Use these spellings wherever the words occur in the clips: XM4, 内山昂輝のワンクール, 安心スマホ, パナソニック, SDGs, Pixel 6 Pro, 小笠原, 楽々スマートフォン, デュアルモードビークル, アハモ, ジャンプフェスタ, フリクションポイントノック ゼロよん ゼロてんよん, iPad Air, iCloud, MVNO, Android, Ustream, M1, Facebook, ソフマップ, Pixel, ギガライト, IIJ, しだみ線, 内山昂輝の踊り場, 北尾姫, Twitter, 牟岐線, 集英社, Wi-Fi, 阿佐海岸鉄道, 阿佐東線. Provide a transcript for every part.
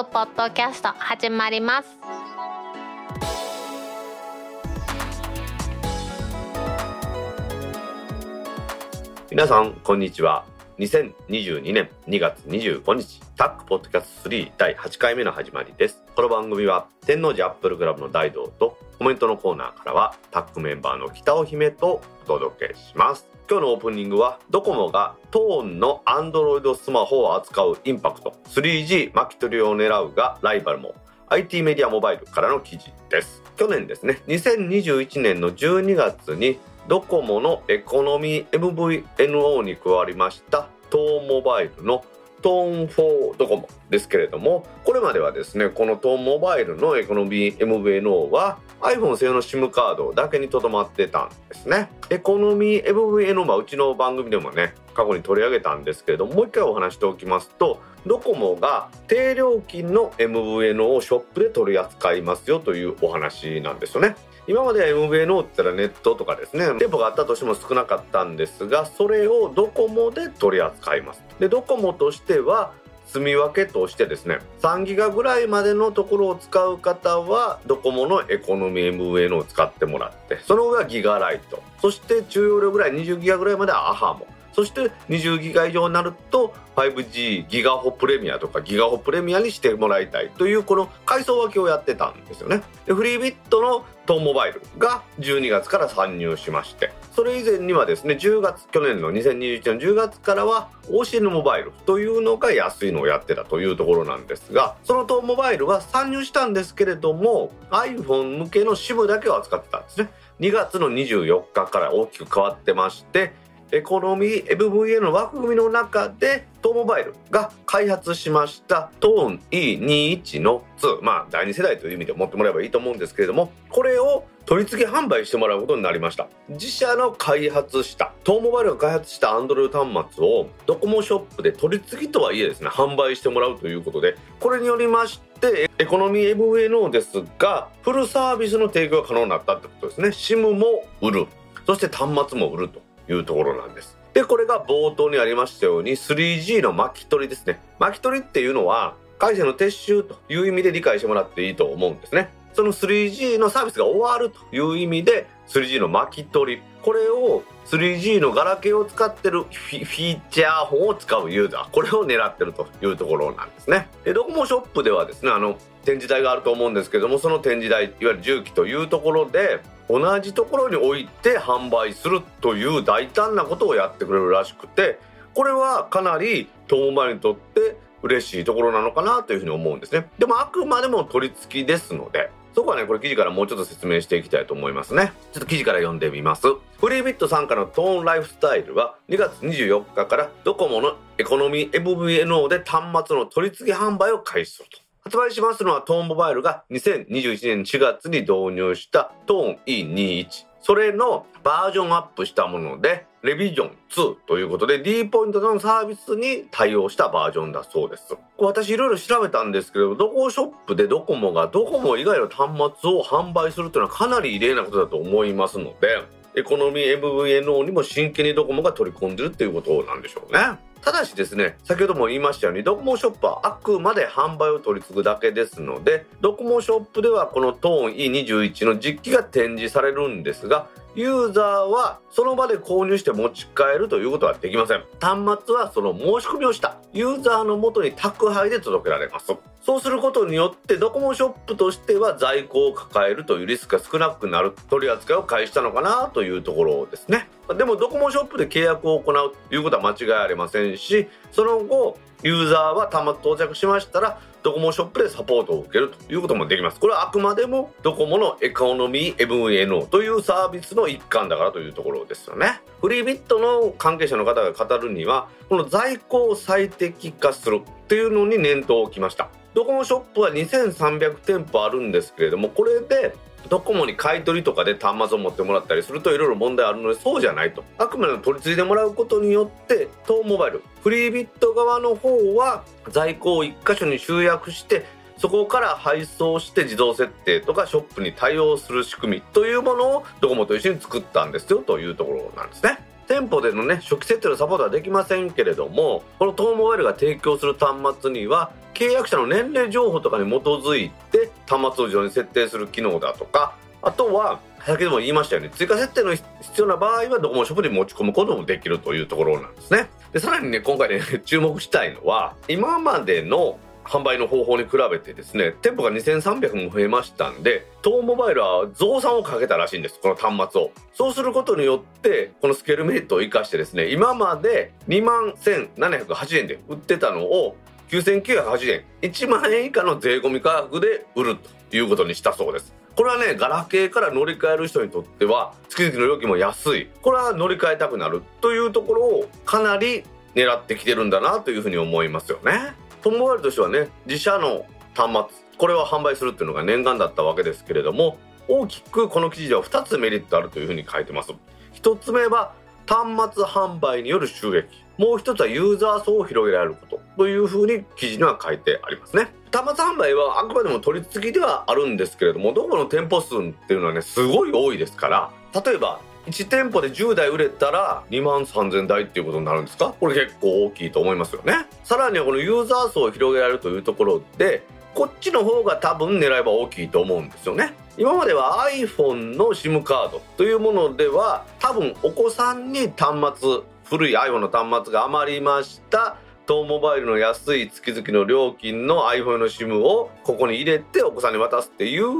ックポッドキャスト始まります。皆さんこんにちは。2022年2月25日タックポッドキャスト3第8回目の始まりです。この番組は天王寺アップルクラブの大道とコメントのコーナーからはタックメンバーの北尾姫とお届けします。今日のオープニングはドコモがトーンの Android スマホを扱うインパクト 3G 巻き取りを狙うがライバルも IT メディアモバイルからの記事です。去年ですね、2021年の12月にドコモのエコノミー MVNO に加わりましたトーンモバイルのトーン4ドコモですけれども、これまではですね、このトーンモバイルのエコノミー MVNO は iPhone 専用の SIM カードだけにとどまってたんですね。エコノミー MVNO はうちの番組でもね、過去に取り上げたんですけれども、もう一回お話しておきますと、ドコモが低料金の MVNO をショップで取り扱いますよというお話なんですよね。今までは MVNO って言ったらネットとかですね、店舗があったとしても少なかったんですが、それをドコモで取り扱います。で、ドコモとしては住み分けとしてですね、3ギガぐらいまでのところを使う方はドコモのエコノミー MVNO を使ってもらって、その上はギガライト、そして中容量ぐらい20ギガぐらいまではアハモ、そして20ギガ以上になると 5G ギガホプレミアとかギガホプレミアにしてもらいたいという、この階層分けをやってたんですよね。で、フリービットのトーンモバイルが12月から参入しまして、それ以前にはですね、去年の2021年10月からは OCN モバイルというのが安いのをやってたというところなんですが、そのトーンモバイルは参入したんですけれども iPhone 向けの SIM だけを扱ってたんですね。2月の24日から大きく変わってまして、エコノミー MVNO の枠組みの中でトーンモバイルが開発しましたTone E21 の2、第2世代という意味で思ってもらえばいいと思うんですけれども、これを取り次ぎ販売してもらうことになりました。自社の開発したトーンモバイルが開発した Android 端末をドコモショップで取り次ぎとはいえですね、販売してもらうということで、これによりましてでエコノミー MVNO ですが、フルサービスの提供が可能になったってことですね。 SIM も売る、そして端末も売るというところなんです。で、これが冒頭にありましたように 3G の巻き取りですね。巻き取りっていうのは回線の撤収という意味で理解してもらっていいと思うんですね。その 3G のサービスが終わるという意味で 3G の巻き取り、これを 3G のガラケーを使ってるフィーチャーフォンを使うユーザー、これを狙ってるというところなんですね。で、ドコモショップではですね、展示台があると思うんですけども、その展示台、いわゆる重機というところで同じところに置いて販売するという大胆なことをやってくれるらしくて、これはかなりトーンモバイルにとって嬉しいところなのかなというふうに思うんですね。でもあくまでも取り付きですので、そこはね、これ記事からもうちょっと説明していきたいと思いますね。ちょっと記事から読んでみます。フリービット傘下のトーンライフスタイルは2月24日からドコモのエコノミー MVNO で端末の取り次ぎ販売を開始すると。発売しますのはトーンモバイルが2021年4月に導入したトーン E21、 それのバージョンアップしたものでレビジョン2ということで D ポイントのサービスに対応したバージョンだそうです。私いろいろ調べたんですけど、ドコモショップでドコモがドコモ以外の端末を販売するというのはかなり異例なことだと思いますので、エコノミー MVNO にも真剣にドコモが取り込んでるということなんでしょうね。ただしですね、先ほども言いましたようにドコモショップはあくまで販売を取り次ぐだけですので、ドコモショップではこのトーン E21 の実機が展示されるんですが、ユーザーはその場で購入して持ち帰るということはできません。端末はその申し込みをしたユーザーの元に宅配で届けられます。そうすることによってドコモショップとしては在庫を抱えるというリスクが少なくなる取り扱いを開始したのかなというところですね。でもドコモショップで契約を行うということは間違いありませんし、その後ユーザーは端末到着しましたらドコモショップでサポートを受けるということもできます。これはあくまでもドコモのエコノミー MVNO というサービスの一環だからというところですよね。フリービットの関係者の方が語るには、この在庫を最適化するっていうのに念頭を置きました。ドコモショップは2300店舗あるんですけれども、これでドコモに買い取りとかで端末を持ってもらったりするといろいろ問題あるので、そうじゃないと、あくまでも取り次いでもらうことによってトーンモバイルフリービット側の方は在庫を1箇所に集約して、そこから配送して自動設定とかショップに対応する仕組みというものをドコモと一緒に作ったんですよというところなんですね。店舗でのね、初期設定のサポートはできませんけれども、このトーンモバイルが提供する端末には契約者の年齢情報とかに基づいて端末を上に設定する機能だとか、あとは先ほども言いましたように追加設定の必要な場合はドコモショップに持ち込むこともできるというところなんですね。でさらにね、今回ね注目したいのは今までの販売の方法に比べてですね、店舗が2300も増えましたんで、トーンモバイルは増産をかけたらしいんです、この端末を。そうすることによってこのスケールメリットを生かしてですね、今まで21,780円で売ってたのを9,980円、1万円以下の税込み価格で売るということにしたそうです。これはね、ガラケーから乗り換える人にとっては月々の料金も安い、これは乗り換えたくなるというところをかなり狙ってきてるんだなというふうに思いますよね。トーンモバイルとしてはね、自社の端末、これを販売するっていうのが念願だったわけですけれども、大きくこの記事では2つメリットあるというふうに書いてます。1つ目は端末販売による収益、もう一つはユーザー層を広げられることというふうに記事には書いてありますね。端末販売はあくまでも取り次ぎではあるんですけれども、ドコモの店舗数っていうのはねすごい多いですから、例えば1店舗で10台売れたら23,000台っていうことになるんですか、これ結構大きいと思いますよね。さらにはこのユーザー層を広げられるというところで、こっちの方が多分狙えば大きいと思うんですよね。今までは iPhone の SIM カードというものでは、多分お子さんに端末、古い iPhone の端末が余りました、トーンモバイルの安い月々の料金の iPhone の SIM をここに入れてお子さんに渡すっていう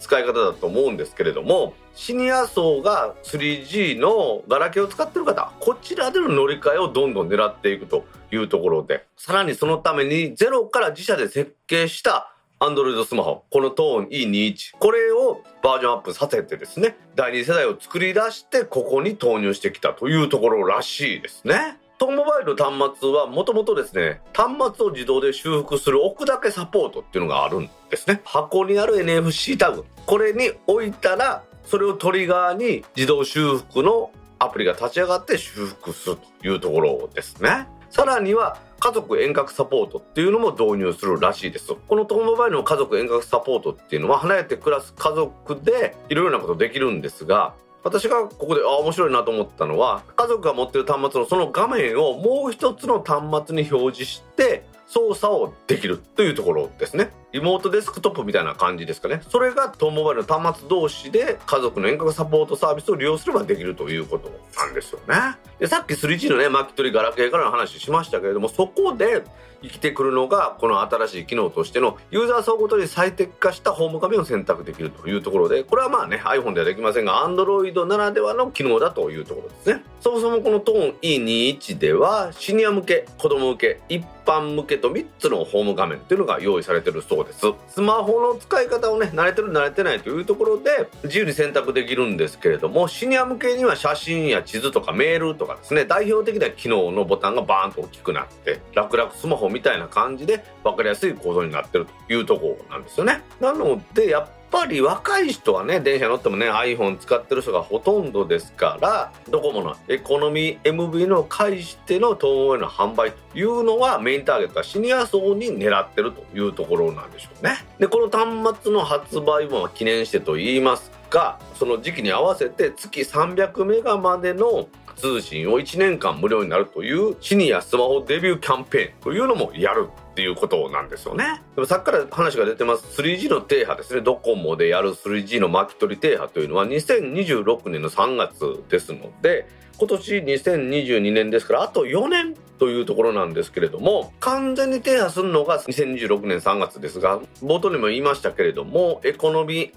使い方だと思うんですけれども、シニア層が 3G のガラケーを使っている方、こちらでの乗り換えをどんどん狙っていくというところで、さらにそのためにゼロから自社で設計した Android スマホ、この Tone E21、 これをバージョンアップさせてですね、第2世代を作り出してここに投入してきたというところらしいですね。トーンモバイルの端末はもともとですね、端末を自動で修復する置くだけサポートっていうのがあるんですね。箱にある NFC タグ、これに置いたらそれをトリガーに自動修復のアプリが立ち上がって修復するというところですね。さらには家族遠隔サポートっていうのも導入するらしいです。このトーンモバイルの家族遠隔サポートっていうのは離れて暮らす家族でいろいろなことできるんですが、私がここで面白いなと思ったのは、家族が持っている端末のその画面をもう一つの端末に表示して操作をできるというところですね。リモートデスクトップみたいな感じですかね。それがトーンモバイルの端末同士で家族の遠隔サポートサービスを利用すればできるということなんですよね。でさっき 3G のね巻き取りガラケーからの話しましたけれども、そこで生きてくるのがこの新しい機能としてのユーザー層ごとに最適化したホーム画面を選択できるというところで、これはまあね iPhone ではできませんが Android ならではの機能だというところですね。そもそもこの Tone E21 ではシニア向け、子供向け、一般向けと3つのホーム画面というのが用意されているそうです。スマホの使い方をね慣れてる慣れてないというところで自由に選択できるんですけれども、シニア向けには写真や地図とかメールとかですね、代表的な機能のボタンがバーンと大きくなって、楽々スマホみたいな感じで分かりやすい構造になってるというところなんですよね。なのでやっぱり若い人はね、電車乗ってもね iPhone 使ってる人がほとんどですから、ドコモのエコノミー MVNO を介してのトーンモバイルの販売というのはメインターゲットはシニア層に狙ってるというところなんでしょうね。でこの端末の発売分は記念してと言いますが、その時期に合わせて月300メガまでの通信を1年間無料になるというシニアスマホデビューキャンペーンというのもやるっていうことなんですよね。でもさっきから話が出てます 3G の停波ですね。ドコモでやる 3G の巻き取り停波というのは2026年の3月ですので、今年2022年ですからあと4年というところなんですけれども、完全に停波するのが2026年3月ですが、冒頭にも言いましたけれども、エコノミー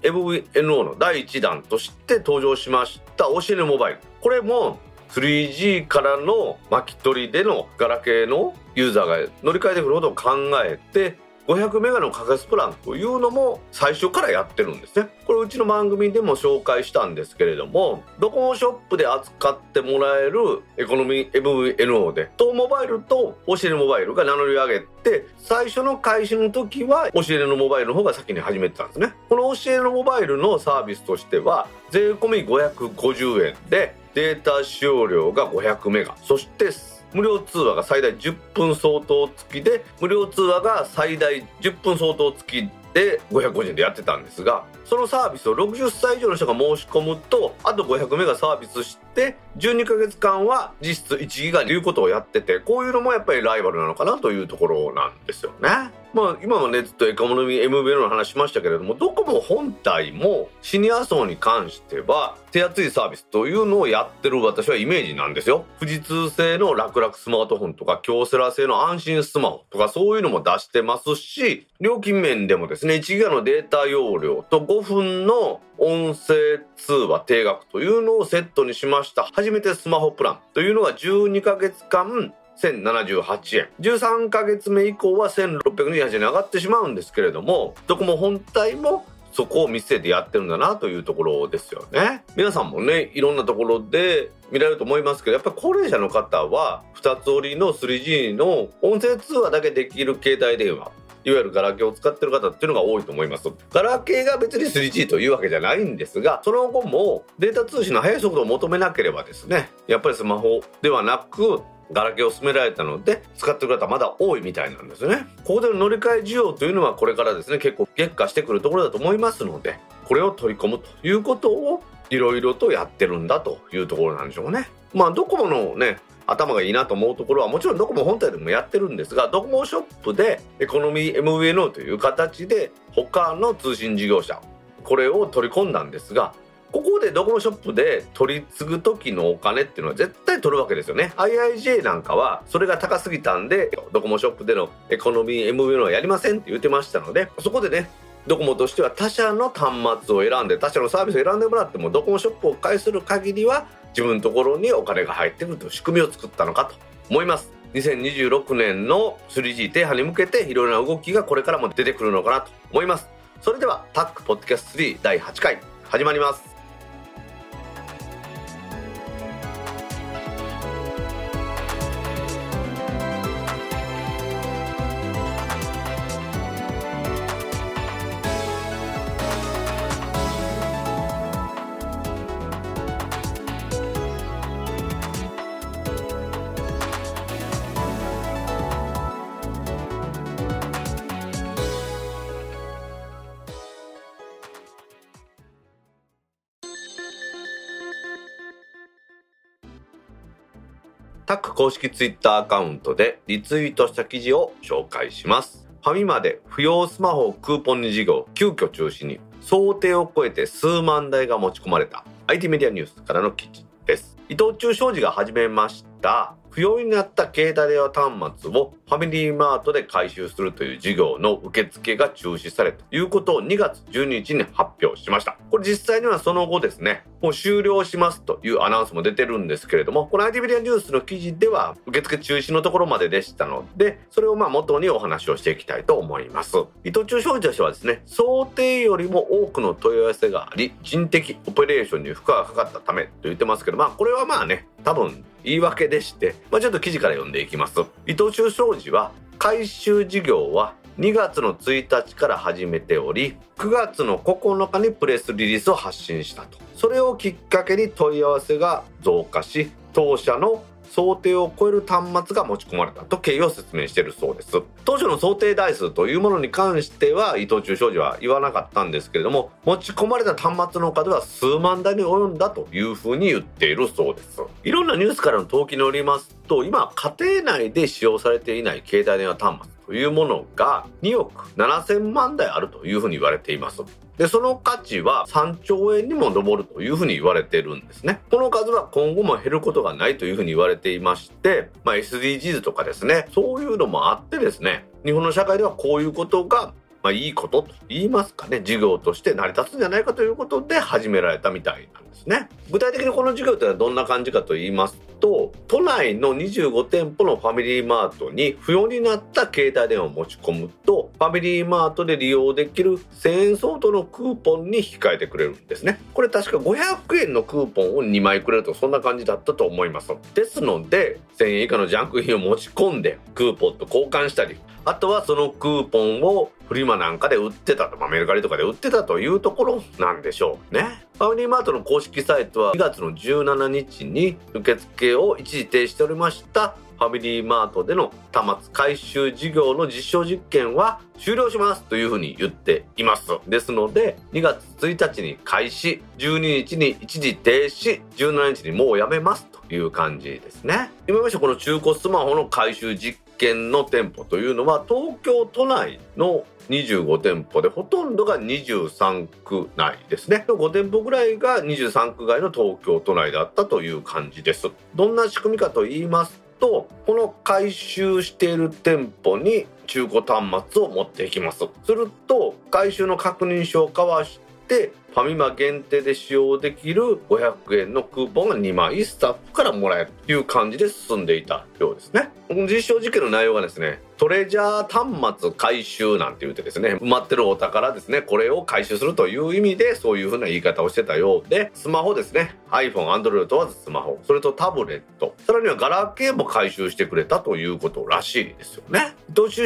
MVNO の第1弾として登場しました OCN モバイル、これも3G からの巻き取りでのガラケーのユーザーが乗り換えてくることを考えて、500メガの格安プランというのも最初からやってるんですね。これうちの番組でも紹介したんですけれども、ドコモショップで扱ってもらえるエコノミー MVNO でトーンモバイルと OCN モバイルが名乗り上げて、最初の開始の時は OCN のモバイルの方が先に始めてたんですね。この OCN モバイルのサービスとしては税込み550円で、データ使用量が500メガ、そして無料通話が最大10分相当付きで、無料通話が最大10分相当付きで550円でやってたんですが、そのサービスを60歳以上の人が申し込むとあと500メガサービスして12ヶ月間は実質1ギガということをやってて、こういうのもやっぱりライバルなのかなというところなんですよね。まあ、今はねずっとエコノミー MVNO の話しましたけれども、ドコモ本体もシニア層に関しては手厚いサービスというのをやってる私はイメージなんですよ。富士通製の楽々スマートフォンとか京セラ製の安心スマホとかそういうのも出してますし、料金面でもですね1ギガのデータ容量と5分の音声通話定額というのをセットにしました初めてスマホプランというのが12ヶ月間1078円、13ヶ月目以降は1628円に上がってしまうんですけれども、ドコモ本体もそこを見据えてやってるんだなというところですよね。皆さんもねいろんなところで見られると思いますけど、やっぱり高齢者の方は2つ折りの 3G の音声通話だけできる携帯電話、いわゆるガラケーを使ってる方っていうのが多いと思います。ガラケーが別に 3G というわけじゃないんですが、その後もデータ通信の速い速度を求めなければですね、やっぱりスマホではなくガラケーを進められたので使ってる方まだ多いみたいなんですね。ここでの乗り換え需要というのはこれからですね結構激化してくるところだと思いますので、これを取り込むということをいろいろとやってるんだというところなんでしょうね。まあドコモのね頭がいいなと思うところはもちろんドコモ本体でもやってるんですが、ドコモショップでエコノミー MVNO という形で他の通信事業者これを取り込んだんですが、ここでドコモショップで取り継ぐ時のお金っていうのは絶対取るわけですよね。 IIJ なんかはそれが高すぎたんでドコモショップでのエコノミー MVNO はやりませんって言ってましたので、そこでねドコモとしては他社の端末を選んで他社のサービスを選んでもらってもドコモショップを介する限りは自分のところにお金が入ってくるという仕組みを作ったのかと思います。2026年の 3G 停波に向けていろいろな動きがこれからも出てくるのかなと思います。それではタックポッドキャスト3第8回始まります。タック公式ツイッターアカウントでリツイートした記事を紹介します。ファミマで不要スマホをクーポンに事業急遽中止に、想定を超えて数万台が持ち込まれた IT メディアニュースからの記事です。伊藤忠商事が始めました不要になった携帯電話端末をファミリーマートで回収するという事業の受付が中止されたということを2月12日に発表しました。これ実際にはその後ですねもう終了しますというアナウンスも出てるんですけれども、この IT メディアニュースの記事では受付中止のところまででしたので、それをまあ元にお話をしていきたいと思います。伊藤忠商事としてはですね想定よりも多くの問い合わせがあり人的オペレーションに負荷がかかったためと言ってますけど、まあこれはまあね多分言い訳でして、ちょっと記事から読んでいきます。伊藤忠商事は回収事業は2月の1日から始めており9月の9日にプレスリリースを発信したと。それをきっかけに問い合わせが増加し当社の想定を超える端末が持ち込まれたと経緯を説明しているそうです。当初の想定台数というものに関しては伊藤忠商事は言わなかったんですけれども、持ち込まれた端末の数は数万台に及んだというふうに言っているそうです。いろんなニュースからの登記によりますと、今家庭内で使用されていない携帯電話端末というものが2億7000万台あるというふうに言われています。で、その価値は3兆円にも上るというふうに言われているんですね。この数は今後も減ることがないというふうに言われていまして、SDGs とかですね、そういうのもあってですね、日本の社会ではこういうことがいいことと言いますかね、事業として成り立つんじゃないかということで始められたみたいなんですね。具体的にこの事業というのはどんな感じかと言いますと、都内の25店舗のファミリーマートに不要になった携帯電話を持ち込むとファミリーマートで利用できる1000円相当のクーポンに引き換えてくれるんですね。これ確か500円のクーポンを2枚くれるとそんな感じだったと思います。ですので1000円以下のジャンク品を持ち込んでクーポンと交換したりあとはそのクーポンをフリマなんかで売ってたと、メルカリとかで売ってたというところなんでしょうね。ファミリーマートの公式サイトは2月の17日に受付を一時停止しておりました。ファミリーマートでの端末回収事業の実証実験は終了しますというふうに言っています。ですので2月1日に開始、12日に一時停止、17日にもうやめますという感じですね。今までこの中古スマホの回収実験の店舗というのは東京都内の25店舗でほとんどが23区内ですね。5店舗ぐらいが23区外の東京都内だったという感じです。どんな仕組みかと言いますと、この回収している店舗に中古端末を持っていきます。すると回収の確認書を交わして、ファミマ限定で使用できる500円のクーポンが2枚スタッフからもらえるという感じで進んでいたようですね。実証実験の内容がですね、トレジャー端末回収なんて言ってですね、埋まってるお宝ですね、これを回収するという意味でそういう風な言い方をしてたようで、スマホですね、 iPhone、Android 問わずスマホ、それとタブレット、さらにはガラケーも回収してくれたということらしいですよね。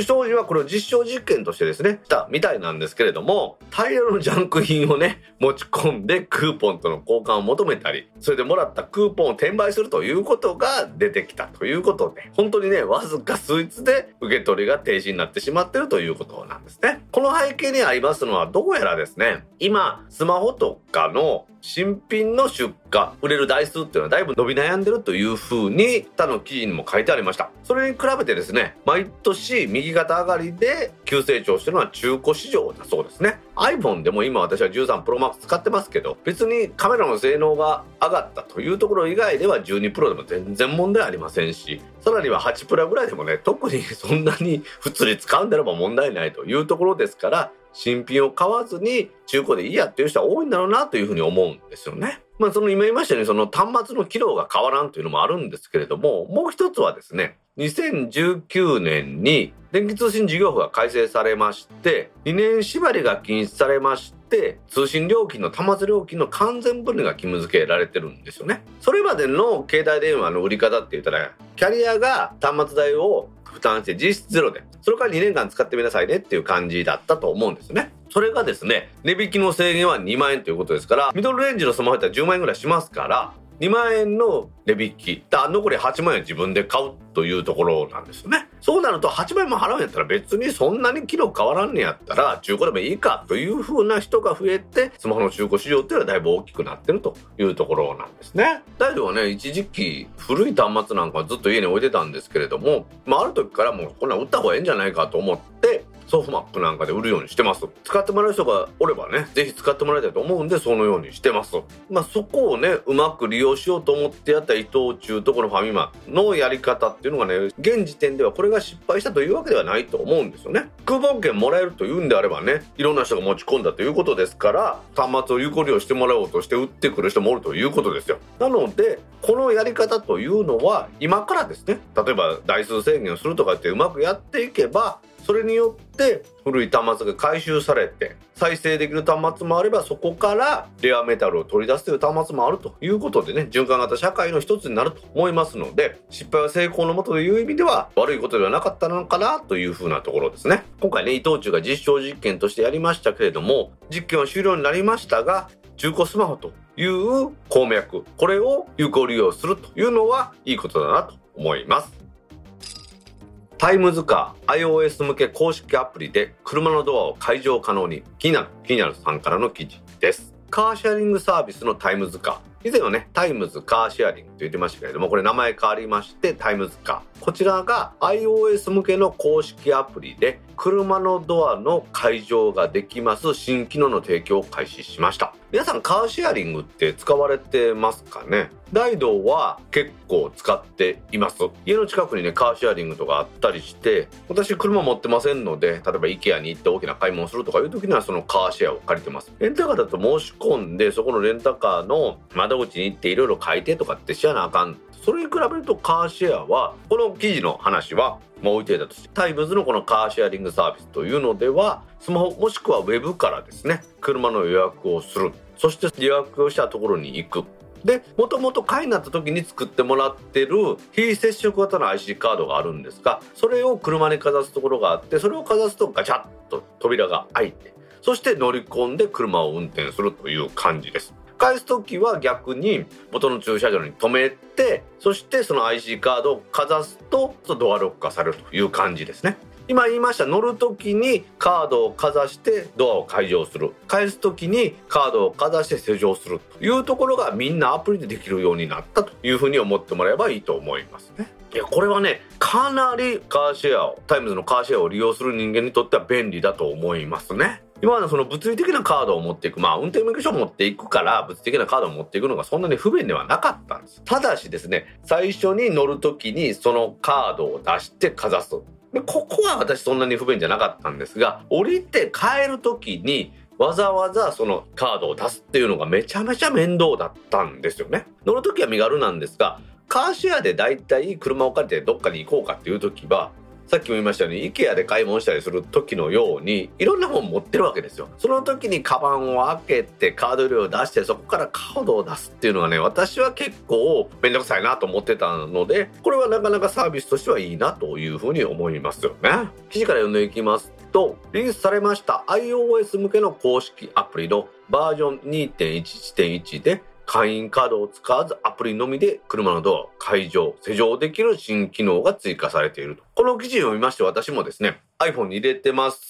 当時はこれを実証実験としてですねしたみたいなんですけれども、大量のジャンク品をね持ち込んでクーポンとの交換を求めたり、それでもらったクーポンを転売するということが出てきたということで、本当にねわずか数日で受け取りが停止になってしまっているということなんですね。この背景にありますのはどうやらですね、今スマホとかの新品の出荷売れる台数っていうのはだいぶ伸び悩んでるというふうに他の記事にも書いてありました。それに比べてですね、毎年右肩上がりで急成長してるのは中古市場だそうですね。 iPhone でも今私は13 Pro Max 使ってますけど、別にカメラの性能が上がったというところ以外では12 Pro でも全然問題ありませんし、さらには8プラぐらいでもね特にそんなに普通に使うんであれば問題ないというところですから、新品を買わずに中古でいいやっていう人は多いんだろうなというふうに思うんですよね。その今言いましたようにその端末の機能が変わらんというのもあるんですけれども、もう一つはですね、2019年に電気通信事業法が改正されまして、2年縛りが禁止されまして、通信料金の端末料金の完全分離が義務付けられてるんですよね。それまでの携帯電話の売り方って言ったら、キャリアが端末代を負担して実質ゼロで、それから2年間使ってみなさいねっていう感じだったと思うんですよね。それがですね、値引きの制限は2万円ということですから、ミドルレンジのスマホだったら10万円ぐらいしますから、2万円の値引き、残り8万円自分で買うというところなんですよね。そうなると8万円も払うんやったら別にそんなに機能変わらんねやったら中古でもいいかという風な人が増えて、スマホの中古市場っていうのはだいぶ大きくなってるというところなんですね。大丈夫はね、一時期古い端末なんかずっと家に置いてたんですけれども、ある時からもうこんなん売った方がいいんじゃないかと思って、ソフマップなんかで売るようにしてます。使ってもらう人がおればね、ぜひ使ってもらいたいと思うんで、そのようにしてます。そこをねうまく利用しようと思ってやった伊藤忠とこのファミマのやり方っていうのがね、現時点ではこれが失敗したというわけではないと思うんですよね。クーポン券もらえるというんであればね、いろんな人が持ち込んだということですから、端末を有効利用してもらおうとして売ってくる人もおるということですよ。なのでこのやり方というのは今からですね、例えば台数制限をするとかってうまくやっていけば、それによって古い端末が回収されて再生できる端末もあれば、そこからレアメタルを取り出すという端末もあるということでね、循環型社会の一つになると思いますので、失敗は成功のもとという意味では悪いことではなかったのかなというふうなところですね。今回ね、伊藤忠が実証実験としてやりましたけれども、実験は終了になりましたが、中古スマホという鉱脈、これを有効利用するというのはいいことだなと思います。タイムズカー iOS 向け公式アプリで車のドアを解錠可能に、気になるさんからの記事です。カーシェアリングサービスのタイムズカー、以前はねタイムズカーシェアリングと言ってましたけれども、これ名前変わりましてタイムズカー、こちらが iOS 向けの公式アプリで車のドアの解錠ができます新機能の提供を開始しました。皆さんカーシェアリングって使われてますかね。ダイドは結構使っています。家の近くにねカーシェアリングとかあったりして、私車持ってませんので、例えば IKEA に行って大きな買い物するとかいう時にはそのカーシェアを借りてます。レンタカーだと申し込んで、そこのレンタカーの窓口に行っていろいろ借りてとかってしやなあかん。それに比べるとカーシェアは、この記事の話は置いていたとして、タイムズのこのカーシェアリングサービスというのでは、スマホもしくはウェブからですね車の予約をする、そして予約をしたところに行く、でもともと買いになった時に作ってもらってる非接触型の IC カードがあるんですが、それを車にかざすところがあって、それをかざすとガチャッと扉が開いて、そして乗り込んで車を運転するという感じです。返すときは逆に元の駐車場に止めて、そしてその IC カードをかざすとドアロックがされるという感じですね。今言いました、乗るときにカードをかざしてドアを解錠する、返すときにカードをかざして施錠するというところがみんなアプリでできるようになったというふうに思ってもらえばいいと思いますね。いや、これはね、かなりカーシェアを、タイムズのカーシェアを利用する人間にとっては便利だと思いますね。今はその物理的なカードを持っていく、運転免許証を持っていくから物理的なカードを持っていくのがそんなに不便ではなかったんです。ただしですね、最初に乗るときにそのカードを出してかざす、でここは私そんなに不便じゃなかったんですが、降りて帰るときにわざわざそのカードを出すっていうのがめちゃめちゃ面倒だったんですよね。乗るときは身軽なんですが、カーシェアでだいたい車を借りてどっかに行こうかっていうときは、さっきも言いましたように IKEA で買い物したりする時のようにいろんなもの持ってるわけですよ。その時にカバンを開けてカード入れを出して、そこからカードを出すっていうのはね、私は結構めんどくさいなと思ってたので、これはなかなかサービスとしてはいいなというふうに思いますよね。記事から読んでいきますと、リリースされました iOS 向けの公式アプリのバージョン 2.1.1 で、会員カードを使わずアプリのみで車のドアを解錠・施錠できる新機能が追加されていると。この記事を読みまして、私もですね、 iPhone に入れてます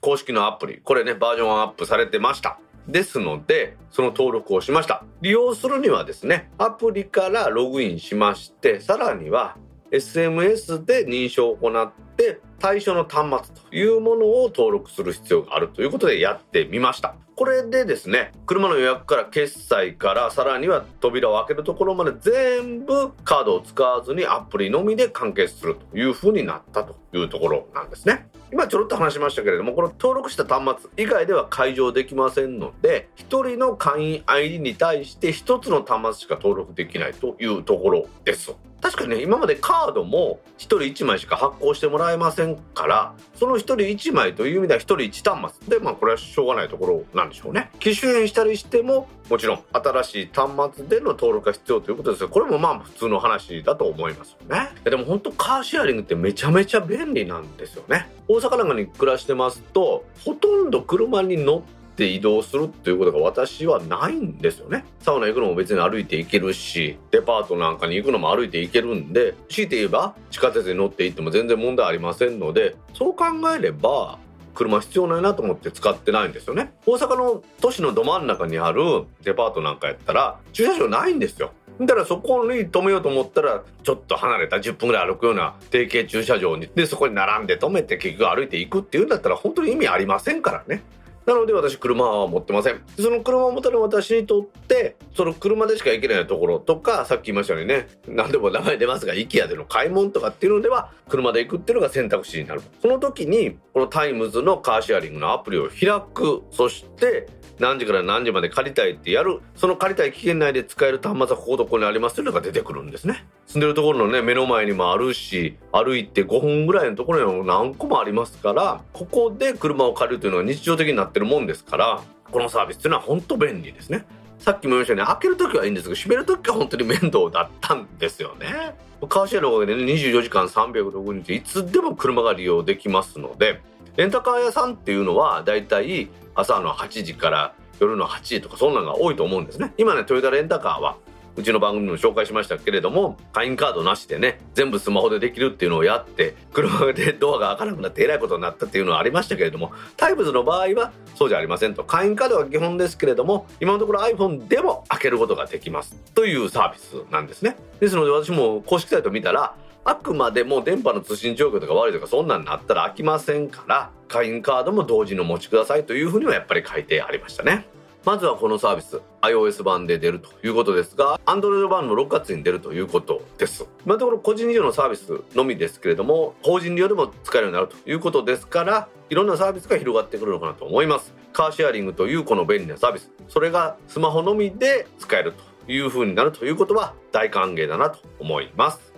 公式のアプリ、これねバージョンアップされてました。ですので、その登録をしました。利用するにはですね、アプリからログインしまして、さらには SMS で認証を行って対象の端末というものを登録する必要があるということでやってみました。これでですね、車の予約から決済から、さらには扉を開けるところまで全部カードを使わずにアプリのみで完結するというふうになったというところなんですね。今ちょろっと話しましたけれども、この登録した端末以外では解錠できませんので、1人の会員 ID に対して1つの端末しか登録できないというところです。確かにね、今までカードも1人1枚しか発行してもらえませんから、その1人1枚という意味では1人1端末で、これはしょうがないところなんでしょうね。機種変したりしても、もちろん新しい端末での登録が必要ということですが、これも普通の話だと思いますよね。でも本当カーシェアリングってめちゃめちゃ便利なんですよね。大阪なんかに暮らしてますと、ほとんど車に乗って移動するっていうことが私はないんですよね。サウナ行くのも別に歩いて行けるし、デパートなんかに行くのも歩いて行けるんで、強いて言えば地下鉄に乗って行っても全然問題ありませんので、そう考えれば車必要ないなと思って使ってないんですよね。大阪の都市のど真ん中にあるデパートなんかやったら駐車場ないんですよ。だからそこに止めようと思ったら、ちょっと離れた10分ぐらい歩くような定型駐車場に、でそこに並んで止めて結局歩いて行くっていうんだったら本当に意味ありませんからね。なので私車は持ってません。その車を持たない私にとって、その車でしか行けないところとか、さっき言いましたようにね、何でも名前出ますが IKEA での買い物とかっていうのでは車で行くっていうのが選択肢になる。その時にこのタイムズのカーシェアリングのアプリを開く、そして何時から何時まで借りたいってやる、その借りたい期限内で使える端末はこことここにありますというのが出てくるんですね。住んでるところのね目の前にもあるし、歩いて5分ぐらいのところにも何個もありますから、ここで車を借りるというのは日常的になってるもんですから、このサービスというのは本当便利ですね。さっきも言いましたように、開けるときはいいんですけど、閉めるときは本当に面倒だったんですよね。カーシェアのおかげでね、24時間365日いつでも車が利用できますので、レンタカー屋さんっていうのはだいたい朝の8時から夜の8時とか、そんなのが多いと思うんですね。今ね、トヨタレンタカーはうちの番組でも紹介しましたけれども、会員カードなしでね全部スマホでできるっていうのをやって、車でドアが開かなくなってえらいことになったっていうのはありましたけれども、タイムズの場合はそうじゃありませんと。会員カードは基本ですけれども、今のところ iPhone でも開けることができますというサービスなんですね。ですので私も公式サイト見たら、あくまでも電波の通信状況とか悪いとかそんなんなったら開きませんから、会員カードも同時にお持ちくださいというふうにはやっぱり書いてありましたね。まずはこのサービス iOS 版で出るということですが、 Android 版も6月に出るということです。今のところ個人利用のサービスのみですけれども、法人利用でも使えるようになるということですから、いろんなサービスが広がってくるのかなと思います。カーシェアリングというこの便利なサービス、それがスマホのみで使えるというふうになるということは大歓迎だなと思います。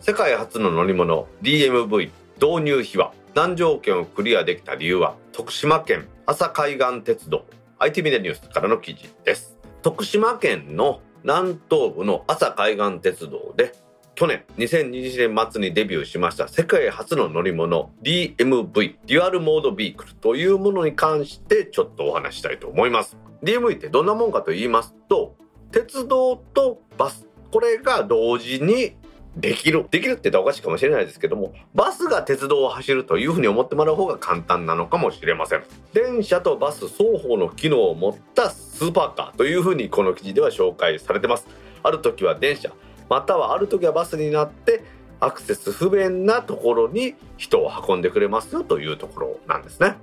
世界初の乗り物 DMV 導入秘話、難条件をクリアできた理由は、徳島県朝海岸鉄道 IT メディアニュースからの記事です。徳島県の南東部の阿佐海岸鉄道で去年2020年末にデビューしました世界初の乗り物 DMV デュアルモードビークルというものに関してちょっとお話したいと思います。 DMV ってどんなもんかと言いますと、鉄道とバス、これが同時にできるって言ったらおかしいかもしれないですけども、バスが鉄道を走るというふうに思ってもらう方が簡単なのかもしれません。電車とバス双方の機能を持ったスーパーカーというふうにこの記事では紹介されてます。ある時は電車、またはある時はバスになってアクセス不便なところに人を運んでくれますよというところなんですね。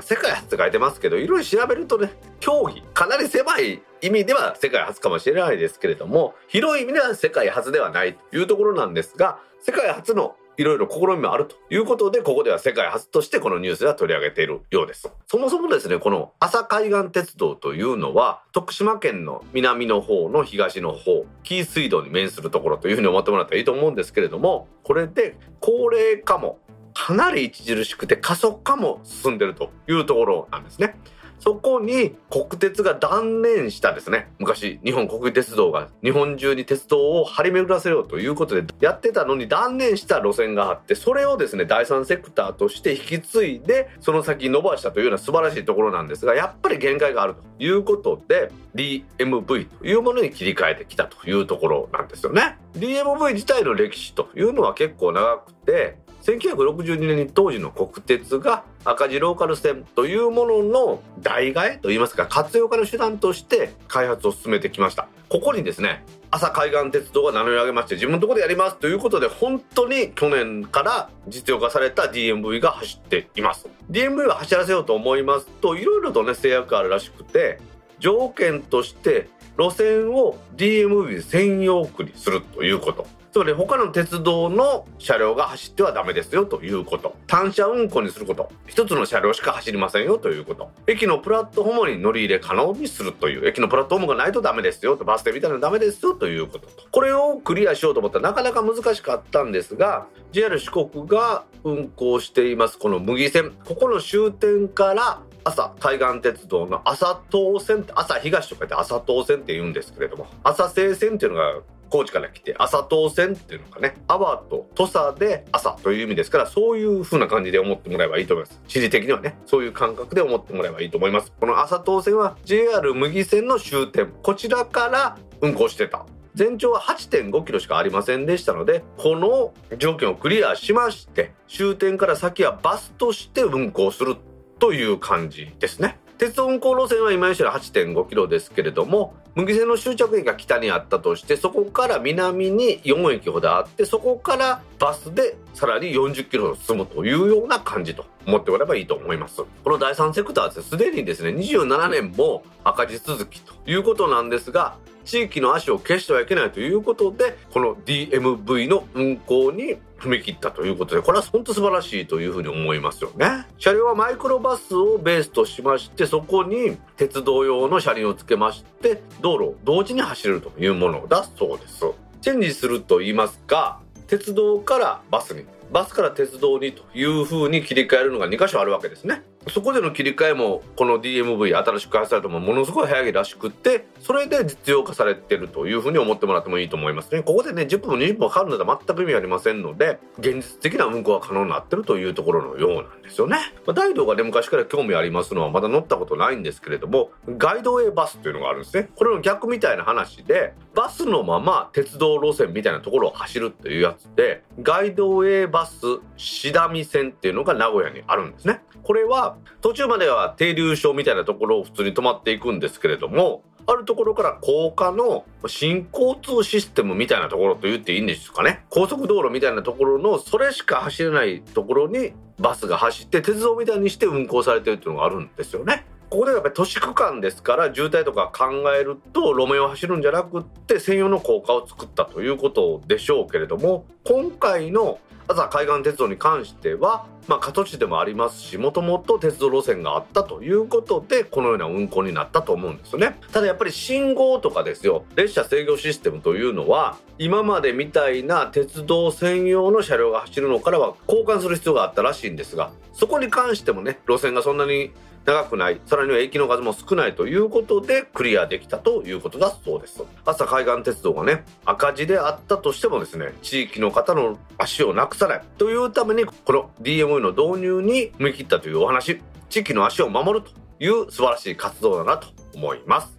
世界初と書いてますけど、いろいろ調べるとね、競技かなり狭い意味では世界初かもしれないですけれども、広い意味では世界初ではないというところなんですが、世界初のいろいろ試みもあるということで、ここでは世界初としてこのニュースでは取り上げているようです。そもそもですね、この阿佐海岸鉄道というのは徳島県の南の方の東の方、紀伊水道に面するところというふうに思ってもらったらいいと思うんですけれども、これで高齢化もかなり著しくて過疎化も進んでるというところなんですね。そこに国鉄が断念したですね、昔日本国鉄道が日本中に鉄道を張り巡らせようということでやってたのに断念した路線があって、それをですね第三セクターとして引き継いでその先伸ばしたというような素晴らしいところなんですが、やっぱり限界があるということで DMV というものに切り替えてきたというところなんですよね。 DMV 自体の歴史というのは結構長くて、1962年に当時の国鉄が赤字ローカル線というものの代替えといいますか活用化の手段として開発を進めてきました。ここにですね阿佐海岸鉄道が名乗り上げまして、自分のところでやりますということで本当に去年から実用化された DMV が走っています。 DMV は走らせようと思いますといろいろとね制約があるらしくて、条件として路線を DMV 専用区にするということ、つまり他の鉄道の車両が走ってはダメですよということ、単車運行にすること、一つの車両しか走りませんよということ、駅のプラットフォームに乗り入れ可能にするという、駅のプラットフォームがないとダメですよと、バス停みたいなのダメですよということ、これをクリアしようと思ったらなかなか難しかったんですが、 JR 四国が運行していますこの牟岐線、ここの終点から阿佐海岸鉄道の阿佐東線、阿佐東とか言って阿佐東線って言うんですけれども、阿佐西線っていうのが高知から来て、阿佐東線っていうのがね、阿波と土佐で阿佐という意味ですから、そういう風な感じで思ってもらえばいいと思います。地理的にはね、そういう感覚で思ってもらえばいいと思います。この阿佐東線は JR 牟岐線の終点、こちらから運行してた、全長は 8.5 キロしかありませんでしたので、この条件をクリアしまして、終点から先はバスとして運行するという感じですね。鉄道運行路線は今より 8.5 キロですけれども、牟岐線の終着駅が北にあったとして、そこから南に4駅ほどあって、そこからバスでさらに40キロ進むというような感じと思ってもらえばいいと思います。この第3セクターはすでにですね27年も赤字続きということなんですが、地域の足を消してはいけないということで、この DMV の運行に踏み切ったということで、これは本当素晴らしいというふうに思いますよね。車両はマイクロバスをベースとしまして、そこに鉄道用の車輪をつけまして、道路を同時に走れるというものだそうです。チェンジすると言いますか、鉄道からバスに、バスから鉄道にというふうに切り替えるのが2箇所あるわけですね。そこでの切り替えもこの DMV 新しく開発されたのもものすごい早いらしくて、それで実用化されているというふうに思ってもらってもいいと思いますね。ここでね10分も20分もかかるのでは全く意味ありませんので、現実的な運行が可能になっているというところのようなんですよね。大道がね昔から興味ありますのは、まだ乗ったことないんですけれども、ガイドウェイバスというのがあるんですね。これの逆みたいな話で、バスのまま鉄道路線みたいなところを走るっていうやつで、ガイドウェイバスしだみ線っていうのが名古屋にあるんですね。これは途中までは停留所みたいなところを普通に止まっていくんですけれども、あるところから高架の新交通システムみたいなところと言っていいんですかね、高速道路みたいなところのそれしか走れないところにバスが走って鉄道みたいにして運行されているというのがあるんですよね。ここでやっぱり都市区間ですから渋滞とか考えると、路面を走るんじゃなくって専用の高架を作ったということでしょうけれども、今回の阿佐海岸鉄道に関しては、過渡地でもありますし、もともと鉄道路線があったということでこのような運行になったと思うんですよね。ただやっぱり信号とかですよ、列車制御システムというのは今までみたいな鉄道専用の車両が走るのからは交換する必要があったらしいんですが、そこに関してもね、路線がそんなに長くない、さらには駅の数も少ないということでクリアできたということだそうです。朝海岸鉄道がね、赤字であったとしてもですね、地域の方の足をなくさないというためにこの DME の導入に踏み切ったというお話、地域の足を守るという素晴らしい活動だなと思います。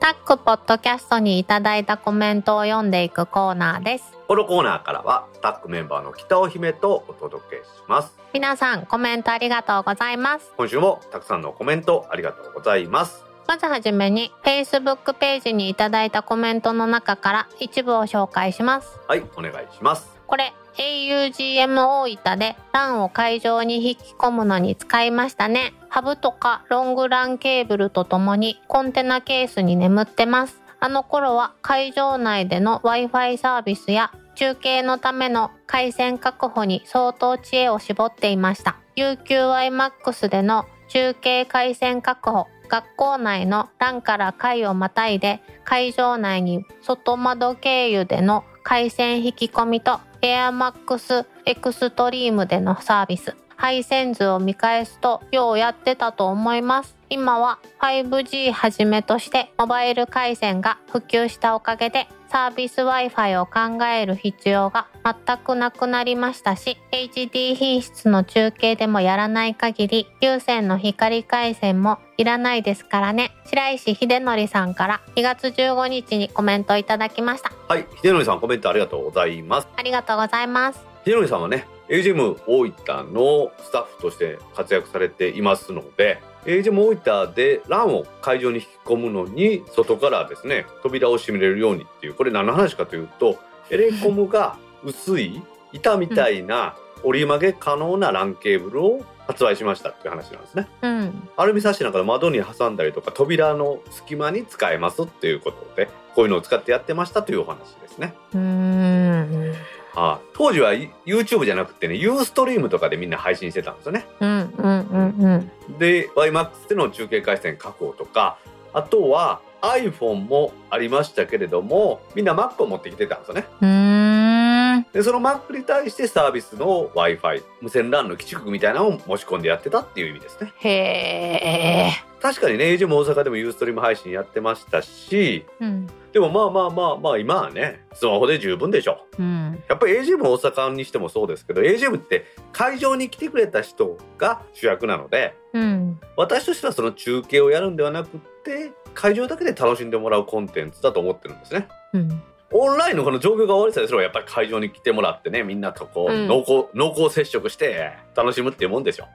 タックポッドキャストにいただいたコメントを読んでいくコーナーです。このコーナーからはタックメンバーの北尾姫とお届けします。皆さんコメントありがとうございます。今週もたくさんのコメントありがとうございます。まずはじめに Facebook ページにいただいたコメントの中から一部を紹介します。はい、お願いします。これ augm 大分でランを会場に引き込むのに使いましたね。ハブとかロングランケーブルとともにコンテナケースに眠ってます。あの頃は会場内での Wi-Fi サービスや中継のための回線確保に相当知恵を絞っていました。 UQWiMAX での中継回線確保、学校内のLANから回をまたいで会場内に外窓経由での回線引き込みとAirMax Extremeでのサービス、配線図を見返すとようやってたと思います。今は 5G はじめとしてモバイル回線が普及したおかげでサービス Wi-Fi を考える必要が全くなくなりましたし、 HD 品質の中継でもやらない限り有線の光回線もいらないですからね。白石秀則さんから2月15日にコメントいただきました。はい、秀則さんコメントありがとうございます。ありがとうございます。秀則さんはね、 AGM 大分のスタッフとして活躍されていますので、AGM 大分でLANを会場に引き込むのに外からですね、扉を閉めれるようにっていう、これ何の話かというと、エレコムが薄い板みたいな折り曲げ可能なLANケーブルを発売しましたっていう話なんですね、うん、アルミサッシなんかの窓に挟んだりとか扉の隙間に使えますっていうことで、こういうのを使ってやってましたというお話ですね。うーん、ああ、当時は YouTube じゃなくてね、 Ustream とかでみんな配信してたんですよね、うんうんうんうん、で WiMAX での中継回線確保とか、あとは iPhone もありましたけれども、みんな Mac を持ってきてたんですよね。うーん、でその Mac に対してサービスの Wi-Fi 無線 LAN の基地局みたいなのを持ち込んでやってたっていう意味ですね。へー、確かにね、AGM 大阪でも Ustream 配信やってましたし、うん、でもまあ今はね、スマホで十分でしょ、うん、やっぱり AGM 大阪にしてもそうですけど、 AGM って会場に来てくれた人が主役なので、うん、私としてはその中継をやるんではなくて会場だけで楽しんでもらうコンテンツだと思ってるんですね、うん、オンラインのこの状況が終わりさえすればやっぱり会場に来てもらってね、みんなとこう、うん、濃厚接触して楽しむっていうもんでしょ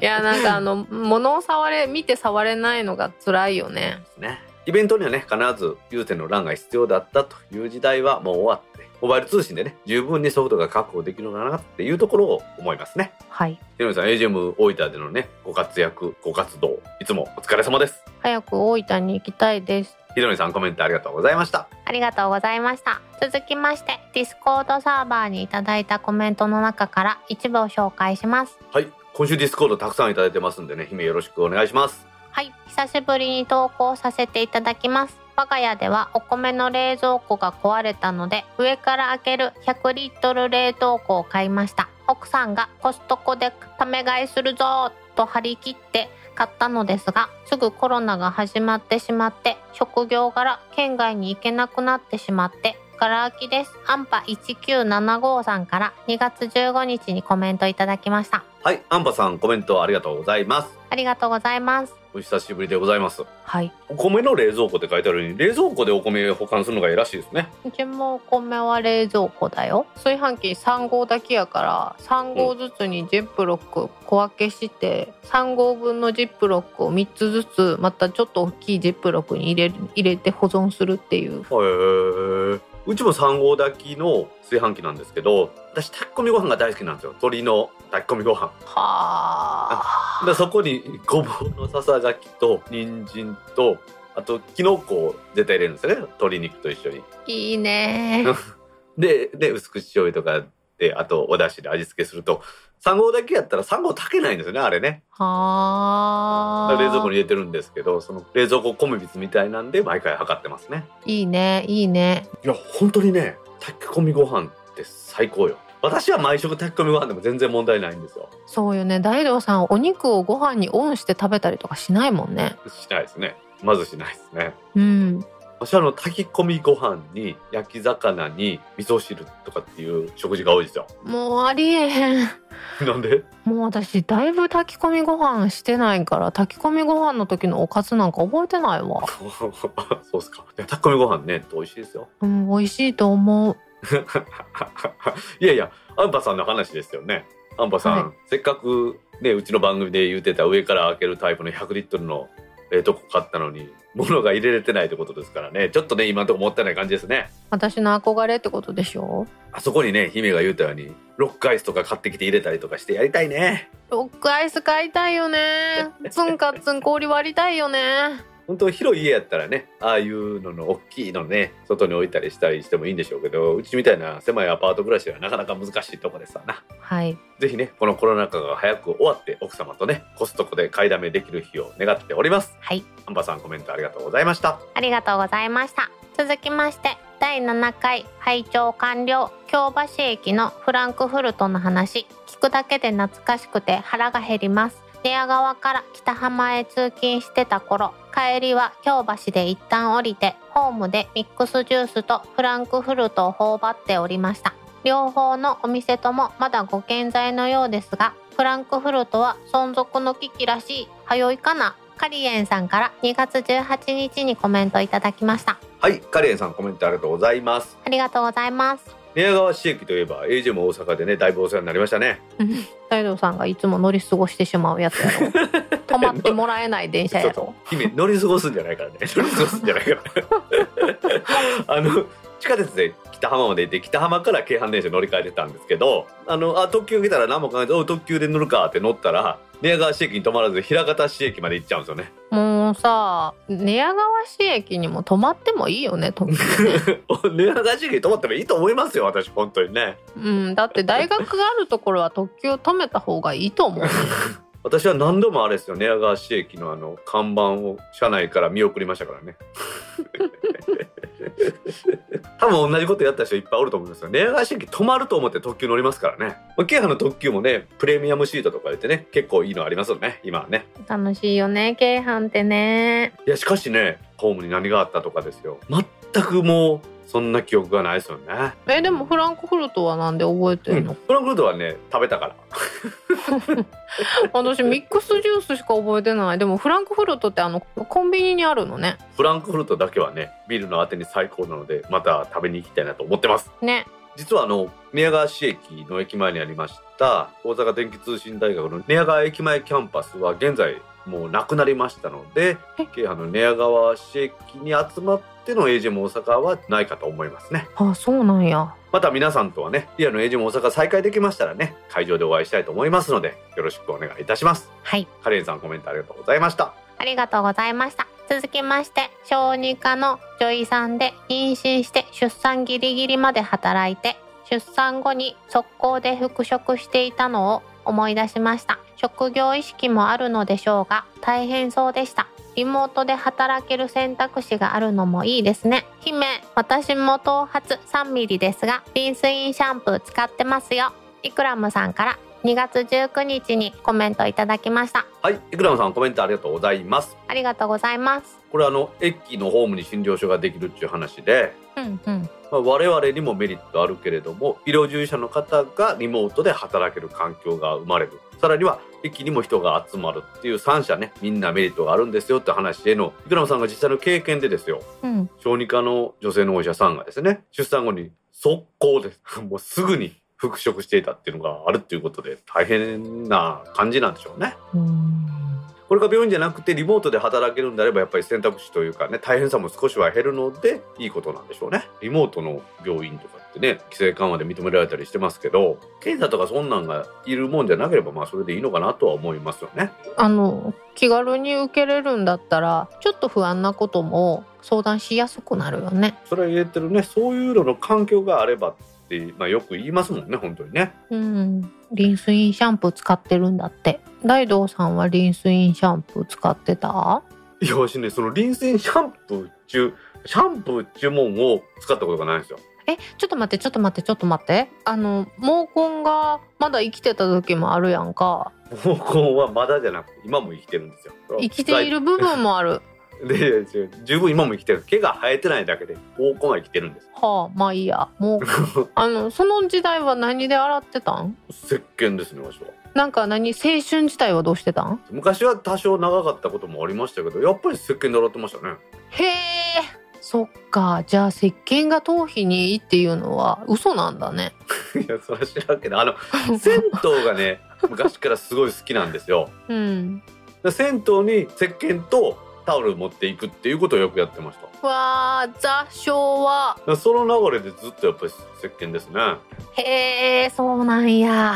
いや、なんか物を見て触れないのが辛いよね。ですね。イベントにはね、必ず有線のLANが必要だったという時代はもう終わって、モバイル通信でね、十分にソフトが確保できるのかなっていうところを思いますね。はい。秀則さん、AGM 大分でのね、ご活躍、ご活動、いつもお疲れ様です。早く大分に行きたいです。秀則さん、コメントありがとうございました。ありがとうございました。続きまして、ディスコードサーバーにいただいたコメントの中から一部を紹介します。はい。今週ディスコードたくさんいただいてますんでね、姫よろしくお願いします。はい、久しぶりに投稿させていただきます。我が家ではお米の冷蔵庫が壊れたので、上から開ける100リットル冷凍庫を買いました。奥さんがコストコでため買いするぞと張り切って買ったのですが、すぐコロナが始まってしまって、職業柄県外に行けなくなってしまって、から空きです。アンパ1975さんから2月15日にコメントいただきました。はい、アンパさんコメントありがとうございます。ありがとうございます。お久しぶりでございます。はい。お米の冷蔵庫って書いてあるように、冷蔵庫でお米保管するのが偉しいですね。うちもお米は冷蔵庫だよ。炊飯器3合だけやから、3合ずつにジップロック小分けして、うん、3合分のジップロックを3つずつまたちょっと大きいジップロックに入れて保存するっていう。へー。うちも3合炊きの炊飯器なんですけど、私炊き込みご飯が大好きなんですよ。鶏の炊き込みご飯。はぁ。そこにごぼうのささがきと人参と、あとキノコを絶対入れるんですよね。鶏肉と一緒に。いいね。で薄口醤油とかで、あとお出汁で味付けすると、3合炊きやったら3合炊けないんですよね、あれね。はぁ。冷蔵庫に入れてるんですけど、その冷蔵庫米びつみたいなんで毎回測ってますね。いいね、いいね。いや本当にね、炊き込みご飯って最高よ。私は毎食炊き込みご飯でも全然問題ないんですよ。そうよね、大道さんお肉をご飯にオンして食べたりとかしないもんね。しないですね、まずしないですね。うん。私は炊き込みご飯に焼き魚に味噌汁とかっていう食事が多いですよ。もうありえへん。なんで？もう私だいぶ炊き込みご飯してないから、炊き込みご飯の時のおかずなんか覚えてないわ。そうっすか。炊き込みご飯ね、美味しいですよ。うん、美味しいと思う。いやいや、アンパさんの話ですよね。アンパさん、はい、せっかくね、うちの番組で言ってた上から開けるタイプの100リットルの冷凍庫買ったのに物が入れれてないってことですからね。ちょっとね、今のところもったいない感じですね。私の憧れってことでしょ。あそこにね、姫が言うたようにロックアイスとか買ってきて入れたりとかしてやりたいね。ロックアイス買いたいよね。ツンカツン氷割りたいよね。本当広い家やったらね、ああいうのの大きいのね、外に置いたりしたりしてもいいんでしょうけど、うちみたいな狭いアパート暮らしはなかなか難しいとこでさな。はい。ぜひね、このコロナ禍が早く終わって奥様とね、コストコで買いだめできる日を願っております。はい。アンバさん、コメントありがとうございました。ありがとうございました。続きまして、第7回拝聴完了、京橋駅のフランクフルトの話、聞くだけで懐かしくて腹が減ります。寝屋川から北浜へ通勤してた頃、帰りは京橋で一旦降りてホームでミックスジュースとフランクフルトを頬張っておりました。両方のお店ともまだご健在のようですが、フランクフルトは存続の危機らしい。早いかな。カリエンさんから2月18日にコメントいただきました。はい、カリエンさん、コメントありがとうございます。ありがとうございます。寝屋川市駅といえば AJ も大阪でね、だいぶお世話になりましたね。大道さんがいつも乗り過ごしてしまうやつやろ。止まってもらえない電車やろ。姫乗り過ごすんじゃないからね。乗り過ごすんじゃないから地下鉄で北浜まで行って、北浜から京阪電車乗り換えてたんですけど、特急来たら何も考えて、お特急で乗るかって乗ったら、寝屋川市駅に止まらず平方市駅まで行っちゃうんですよね。もうさ、寝屋川市駅にも止まってもいいよね、特急ね。寝屋川市駅に止まってもいいと思いますよ、私本当にね。うん、だって大学があるところは特急止めた方がいいと思う。私は何度もあれですよ、寝屋川市駅の看板を車内から見送りましたからね。多分同じことやった人いっぱいおると思うんですよ。寝屋川市駅止まると思って特急乗りますからね。京阪の特急もね、プレミアムシートとか言ってね、結構いいのありますよね、今はね。楽しいよね、京阪ってね。いやしかしね、ホームに何があったとかですよ、全くもうそんな記憶がないですよね。でもフランクフルトはなんで覚えてるの？フランクフルトはね、食べたから。私ミックスジュースしか覚えてない。でもフランクフルトってコンビニにあるのね。フランクフルトだけはね、ビールのあてに最高なので、また食べに行きたいなと思ってます。ね。実は寝屋川市駅の駅前にありました大阪電気通信大学の寝屋川駅前キャンパスは現在もうなくなりましたので、京阪の寝屋川市駅に集まっての AGM 大阪はないかと思いますね。あ、そうなんや。また皆さんとはね、リアルの AGM 大阪再開できましたらね、会場でお会いしたいと思いますので、よろしくお願いいたします。はい。カレンさん、コメントありがとうございました。ありがとうございました。続きまして、小児科の女医さんで妊娠して出産ギリギリまで働いて、出産後に速攻で復職していたのを思い出しました。職業意識もあるのでしょうが大変そうでした。リモートで働ける選択肢があるのもいいですね。姫、私も頭髪3ミリですがリンスインシャンプー使ってますよ。イクラムさんから2月19日にコメントいただきました。はい、イクラムさん、コメントありがとうございます。ありがとうございます。これ駅のホームに診療所ができるっていう話で、まあ、我々にもメリットあるけれども、医療従事者の方がリモートで働ける環境が生まれる、さらには駅にも人が集まるっていう3社ね、みんなメリットがあるんですよって話へのイクラムさんが実際の経験でですよ、小児科の女性のお医者さんがですね、出産後に速攻ですもうすぐに復職していたっていうのがあるっていうことで、大変な感じなんでしょうね。これが病院じゃなくてリモートで働けるんであれば、やっぱり選択肢というかね、大変さも少しは減るのでいいことなんでしょうね。リモートの病院とかってね、規制緩和で認められたりしてますけど、検査とかそんなんがいるもんじゃなければ、まあそれでいいのかなとは思いますよね。気軽に受けれるんだったら、ちょっと不安なことも相談しやすくなるよね。それは言えてるね。そういうのの環境があればって、まあ、よく言いますもんね、本当にね。うん。リンスインシャンプー使ってるんだって。大道さんはリンスインシャンプー使ってた？いや、私ね、そのリンスインシャンプー中、シャンプー注文を使ったことがないんですよ。ちょっと待って。毛根がまだ生きてた時もあるやんか。毛根はまだじゃなくて、今も生きてるんですよ。生きている部分もある。で、十分今も生きてる。毛が生えてないだけで毛根は生きてるんです。はあ、まあいいや。もうその時代は何で洗ってたん？石鹸ですね、私は。なんか青春時代はどうしてたん？昔は多少長かったこともありましたけど、やっぱり石鹸で洗ってましたね。へえ、そっか。じゃあ石鹸が頭皮にいいっていうのは嘘なんだね。いや、それは知らんけど、銭湯がね昔からすごい好きなんですよ。うん、銭湯に石鹸とタオル持っていくっていうことをよくやってました。わあ、ザ昭和。その流れでずっとやっぱり石鹸ですね。へえ、そうなんや。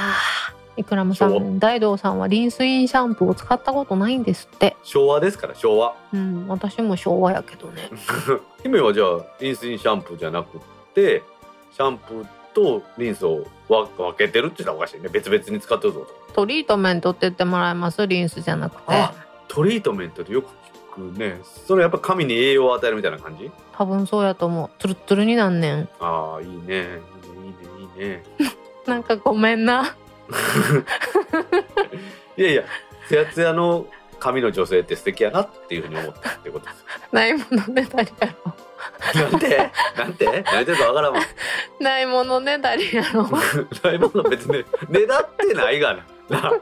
いくらもさん、大道さんはリンスインシャンプーを使ったことないんですって。昭和ですから、昭和。うん、私も昭和やけどね。姫はじゃあリンスインシャンプーじゃなくて、シャンプーとリンスを分けてるって言ったらおかしいね。別々に使ってるぞと。トリートメントって言ってもらえます？リンスじゃなくて。あ、トリートメントでよくね、それやっぱ髪に栄養を与えるみたいな感じ？多分そうやと思う。ツルツルになんねん。ああ、いいね、いいね、いいね。なんかごめんな。いやいや、ツヤツヤの髪の女性って素敵やなっていうふうに思ったってことです。ないものねだりやろ。なんて何てるかわからんもん。ないものねだりやろ。ないもの別にねだってないがな。な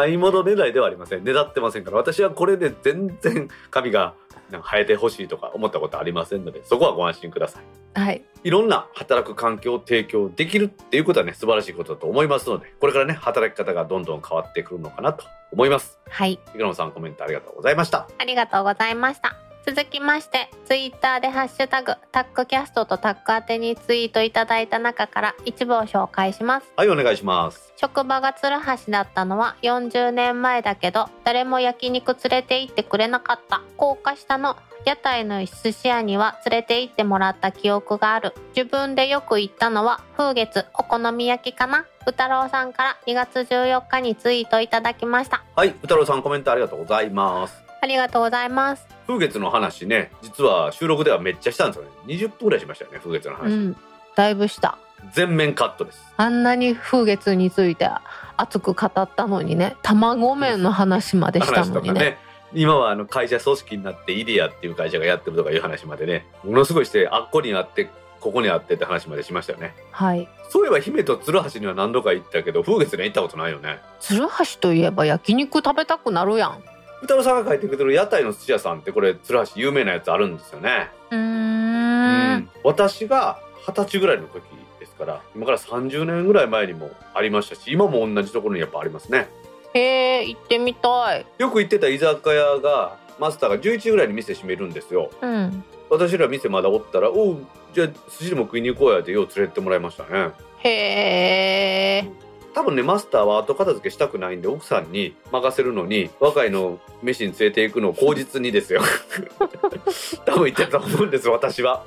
ないもの狙いではありません。ねだってませんから、私はこれで全然髪が生えてほしいとか思ったことありませんので、そこはご安心ください。はい。いろんな働く環境を提供できるっていうことはね、素晴らしいことだと思いますので、これからね、働き方がどんどん変わってくるのかなと思います。はい。いくらもさん、コメントありがとうございました。ありがとうございました。続きまして、ツイッターでハッシュタグタックキャストとタック宛てにツイートいただいた中から一部を紹介します。はい、お願いします。職場が鶴橋だったのは40年前だけど、誰も焼肉連れて行ってくれなかった。高架下の屋台の寿司屋には連れて行ってもらった記憶がある。自分でよく行ったのは風月お好み焼きかな。宇太郎さんから2月14日にツイートいただきました。はい、宇太郎さん、コメントありがとうございます。ありがとうございます。風月の話ね、実は収録ではめっちゃしたんですよね。20分ぐらいしましたよね、風月の話。うん、だいぶした。全面カットです。あんなに風月について熱く語ったのにね、卵麺の話までしたのに ね、今は会社組織になってイディアっていう会社がやってるとかいう話までね、ものすごいして、あっこにあってここにあってって話までしましたよね。はい。そういえば姫と鶴橋には何度か行ったけど、風月には行ったことないよね。鶴橋といえば焼肉食べたくなるやん。宇太郎さんが書いてくれる屋台の寿司屋さんって、これ鶴橋有名なやつあるんですよね。私が20歳ぐらいの時ですから、今から30年ぐらい前にもありましたし、今も同じところにやっぱありますね。へー、行ってみたい。よく行ってた居酒屋が、マスターが11時ぐらいに店閉めるんですよ。うん、私ら店まだおったら、おう、じゃあ寿司でも食いに行こうやでよう連れてもらいましたね。へー。多分ね、マスターは後片付けしたくないんで、奥さんに任せるのに、若いの飯に連れていくのを口実にですよ。多分言ってたと思うんです、私は。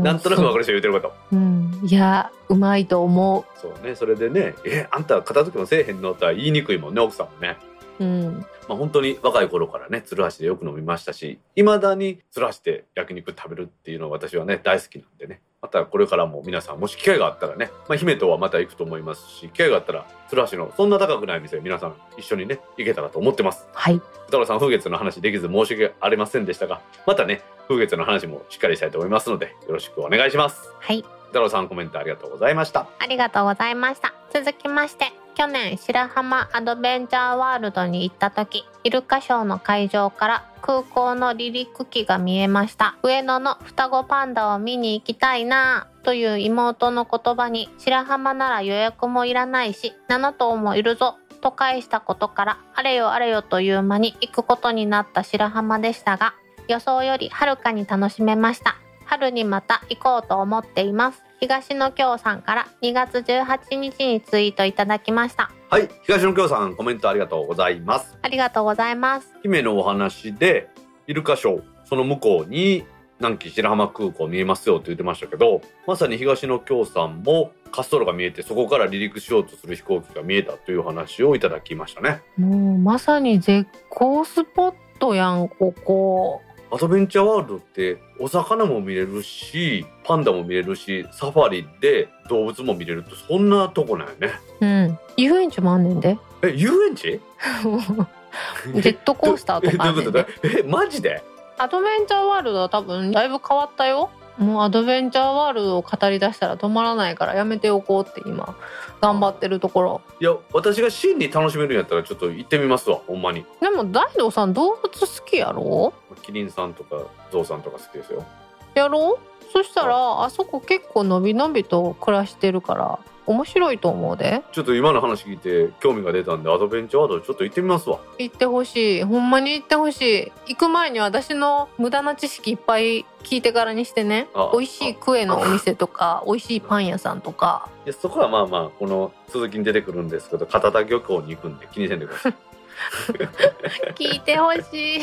なんとなく分かる人言ってること。うん、いや、うまいと思う。そうね、それでね、あんた片付けもせえへんのとは言いにくいもんね、奥さんもね。うん。まあ、本当に若い頃からね、鶴橋でよく飲みましたし、未だに鶴橋で焼肉食べるっていうのは私はね、大好きなんでね。またこれからも皆さん、もし機会があったらね、まあ、姫とはまた行くと思いますし、機会があったら鶴橋のそんな高くない店、皆さん一緒にね行けたらと思ってます。はい。太郎さん、風月の話できず申し訳ありませんでしたが、またね、風月の話もしっかりしたいと思いますので、よろしくお願いします。はい。太郎さん、コメントありがとうございました。ありがとうございました。続きまして、去年白浜アドベンチャーワールドに行った時、イルカショーの会場から空港の離陸機が見えました。上野の双子パンダを見に行きたいなという妹の言葉に、白浜なら予約もいらないし、7頭もいるぞと返したことからあれよあれよという間に行くことになった白浜でしたが、予想よりはるかに楽しめました。春にまた行こうと思っています。東野京さんから2月18日にツイートいただきました。はい、東野京さんコメントありがとうございます。ありがとうございます。姫のお話でイルカショー、その向こうに南紀白浜空港見えますよと言ってましたけど、まさに東野京さんも滑走路が見えて、そこから離陸しようとする飛行機が見えたという話をいただきましたね。もうまさに絶好スポットやんここ。アドベンチャーワールドってお魚も見れるし、パンダも見れるし、サファリで動物も見れるって、そんなとこなんやね。うん、遊園地もあんねんで。え、遊園地？ジェットコースターとかあんねんで。え、マジで？アドベンチャーワールドは多分だいぶ変わったよ。もうアドベンチャーワールドを語り出したら止まらないからやめておこうって今頑張ってるところ。いや、私が真に楽しめるんやったらちょっと行ってみますわ、ほんまに。でも大道さん動物好きやろ？キリンさんとかゾウさんとか好きですよ。やろ？そしたらあそこ結構のびのびと暮らしてるから面白いと思うで。ちょっと今の話聞いて興味が出たんで、アドベンチャーワールドちょっと行ってみますわ。行ってほしい、ほんまに行ってほしい。行く前に私の無駄な知識いっぱい聞いてからにしてね。美味しいクエのお店とか美味しいパン屋さんとか。いや、そこはまあまあこの続きに出てくるんですけど、片田漁港に行くんで気にせんでください。聞いてほしい。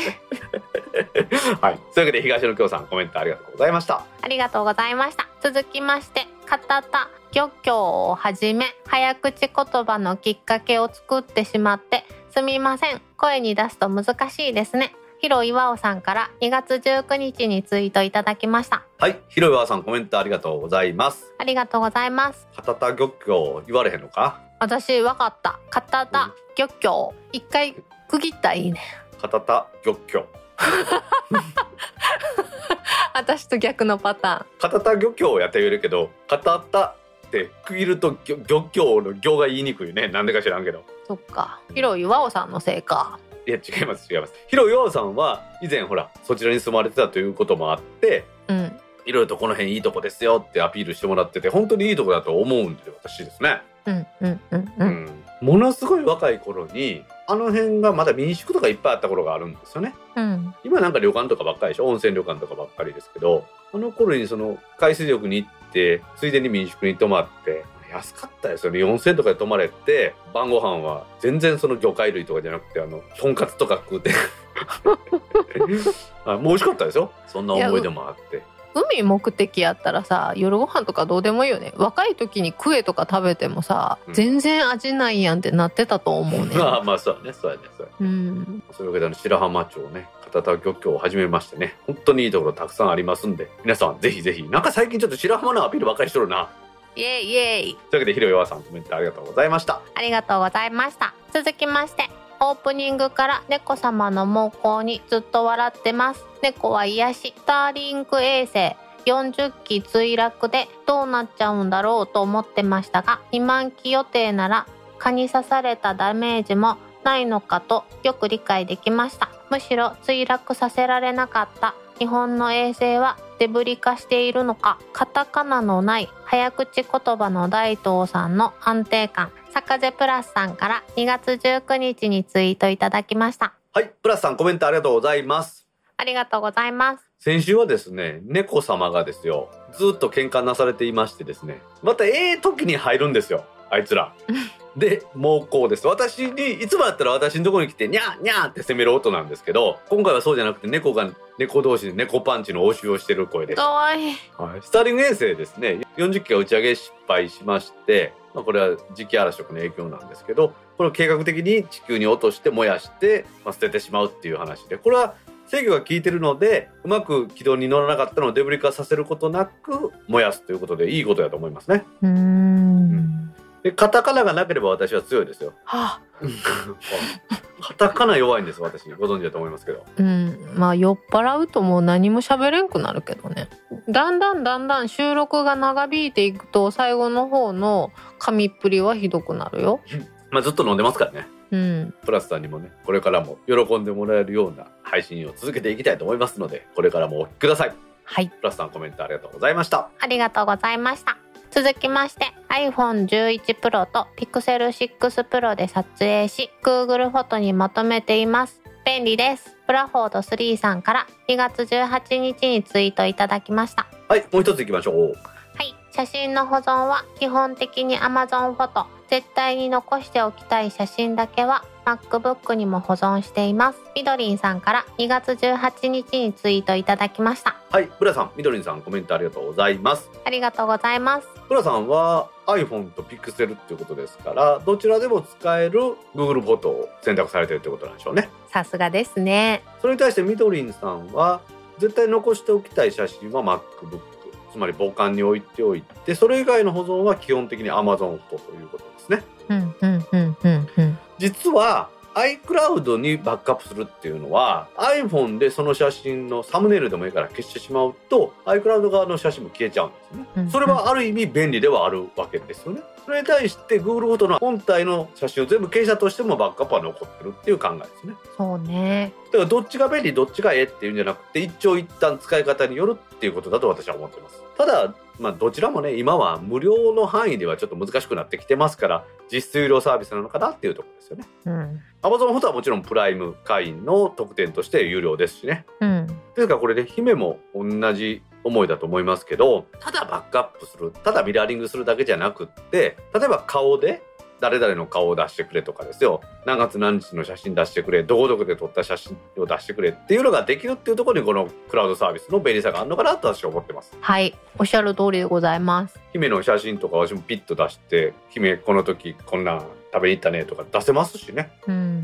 はい、というわけで東野京さんコメントありがとうございました。ありがとうございました。続きまして、片田漁協をはじめ早口言葉のきっかけを作ってしまってすみません。声に出すと難しいですね。広岩尾さんから2月19日にツイートいただきました。はい、広岩尾さんコメントありがとうございます。ありがとうございます。片田漁協言われへんのか。私わかった。片田漁協一回区切ったらいいね。片田漁協。私と逆のパターン。片田漁協やって言えるけど、片田って区切ると漁協の漁が言いにくいね。なんでか知らんけど。そっか、広い和尾さんのせいか。いや違います違います。広い和尾さんは以前ほらそちらに住まれてたということもあって、うん、いろいろとこの辺いいとこですよってアピールしてもらってて、本当にいいとこだと思うんで私ですね。うんうんうんうん、うん、ものすごい若い頃にあの辺がまだ民宿とかいっぱいあった頃があるんですよね、うん、今なんか旅館とかばっかりでしょ。温泉旅館とかばっかりですけど、あの頃にその海水浴に行ってついでに民宿に泊まって安かったですよね。4000とかで泊まれて、晩ご飯は全然その魚介類とかじゃなくてとんかつとか食うてもう美味しかったですよ。そんな思い出もあって。海目的やったらさ、夜ご飯とかどうでもいいよね。若い時にクエとか食べてもさ、うん、全然味ないやんってなってたと思うね。まあまあそうね、そうやね、そうやね。うん。そういうわけで白浜町ね、片田漁協を始めましてね、本当にいいところたくさんありますんで、皆さんぜひぜひ。なんか最近ちょっと白浜のアピールばっかりしとるな。イエイイエイ。というわけで広岩さんコメントありがとうございました。ありがとうございました。続きまして、オープニングから猫様の猛攻にずっと笑ってます。猫は癒し。スターリンク衛星40機墜落でどうなっちゃうんだろうと思ってましたが、2万機予定なら蚊に刺されたダメージもないのかとよく理解できました。むしろ墜落させられなかった日本の衛星はデブリ化しているのか。カタカナのない早口言葉の大東さんの安定感。サカゼプラスさんから2月19日にツイートいただきました。はい、プラスさんコメントありがとうございます。ありがとうございます。先週はですね、猫様がですよ、ずっと喧嘩なされていましてですね、また時に入るんですよあいつら。で、猛攻です。私にいつもだったら私のところに来てニャーニャーって攻める音なんですけど、今回はそうじゃなくて猫が猫同士で猫パンチの応酬をしてる声です。かわいい。はい、スターリング衛星ですね、40機が打ち上げ失敗しまして、まあ、これは磁気嵐色の影響なんですけど、これを計画的に地球に落として燃やして、まあ、捨ててしまうっていう話で、これは制御が効いてるのでうまく軌道に乗らなかったのをデブリ化させることなく燃やすということでいいことだと思いますね。で、カタカナがなければ私は強いですよ。はあ、カタカナ弱いんです私。ご存知だと思いますけど。うん、まあ酔っ払うともう何も喋れんくなるけどね。だんだん収録が長引いていくと最後の方の噛みっぷりはひどくなるよ。まあずっと飲んでますからね。うん、プラスさんにもね、これからも喜んでもらえるような配信を続けていきたいと思いますので、これからもお聞きください。はい。プラスさんコメントありがとうございました。ありがとうございました。続きまして iPhone 11 Pro と Pixel 6 Pro で撮影し Google フォトにまとめています。便利です。ブラフォード3さんから2月18日にツイートいただきました。はい、もう一ついきましょう。はい、写真の保存は基本的に Amazon フォト。絶対に残しておきたい写真だけは MacBook にも保存しています。みどりんさんから2月18日にツイートいただきました。はい、ブラさん、みどりんさんコメントありがとうございます。ありがとうございます。ブラさんは iPhone と Pixel っていうことですから、どちらでも使える Google フォトを選択されてるってことなんでしょうね。さすがですね。それに対してみどりんさんは絶対残しておきたい写真は MacBook、 つまり防寒に置いておいて、それ以外の保存は基本的に Amazon フォトということですね。うんうんうんうんうん。実は iCloud にバックアップするっていうのは iPhone でその写真のサムネイルでもいいから消してしまうと iCloud 側の写真も消えちゃうんですね、うんうん、それはある意味便利ではあるわけですよね。それに対して Google フォトの本体の写真を全部消したとしてもバックアップは残ってるっていう考えですね。そうね。だからどっちが便利どっちがええっていうんじゃなくて、一長一短使い方によるっていうことだと私は思っています。ただ、どちらもね、今は無料の範囲ではちょっと難しくなってきてますから、実質有料サービスなのかなっていうところですよね、うん、Amazon フォトはもちろんプライム会員の特典として有料ですしね、うん、ですからこれで姫も同じ思いだと思いますけど、ただバックアップする、ただミラーリングするだけじゃなくって、例えば顔で誰々の顔を出してくれとかですよ、何月何日の写真出してくれ、どこどこで撮った写真を出してくれっていうのができるっていうところにこのクラウドサービスの便利さがあるのかなと私は思ってます。はい、おっしゃる通りでございます。姫の写真とか私もピッと出して、姫この時こんな食べに行ったねとか出せますしね、うん、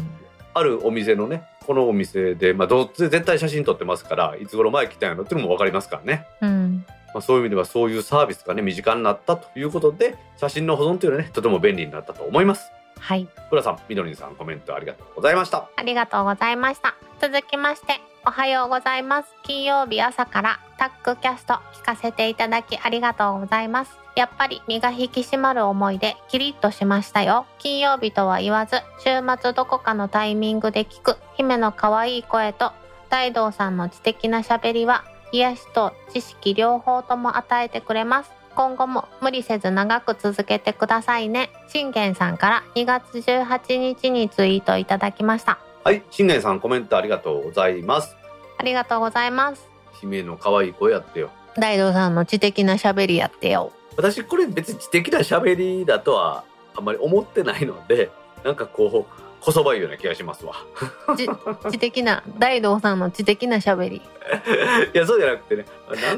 あるお店のね、このお店で、どっちで絶対写真撮ってますから、いつ頃前来たんやろっていうのも分かりますからね、うん、そういう意味ではそういうサービスがね、身近になったということで、写真の保存というのはね、とても便利になったと思います。はい、ブラさん、みどりんさんコメントありがとうございました。ありがとうございました。続きまして、おはようございます。金曜日朝からタックキャスト聞かせていただきありがとうございます。やっぱり身が引き締まる思いでキリッとしましたよ。金曜日とは言わず、週末どこかのタイミングで聞く姫の可愛い声と大道さんの知的な喋りは癒しと知識両方とも与えてくれます。今後も無理せず長く続けてくださいね。信玄さんから2月18日にツイートいただきました。はい、信玄さんコメントありがとうございます。ありがとうございます。姫の可愛い声やってよ、大道さんの知的な喋りやってよ。私これ別に知的な喋りだとはあんまり思ってないので、なんかこうこそばいような気がしますわ。知的な大道さんの知的な喋り。いや、そうじゃなくてね、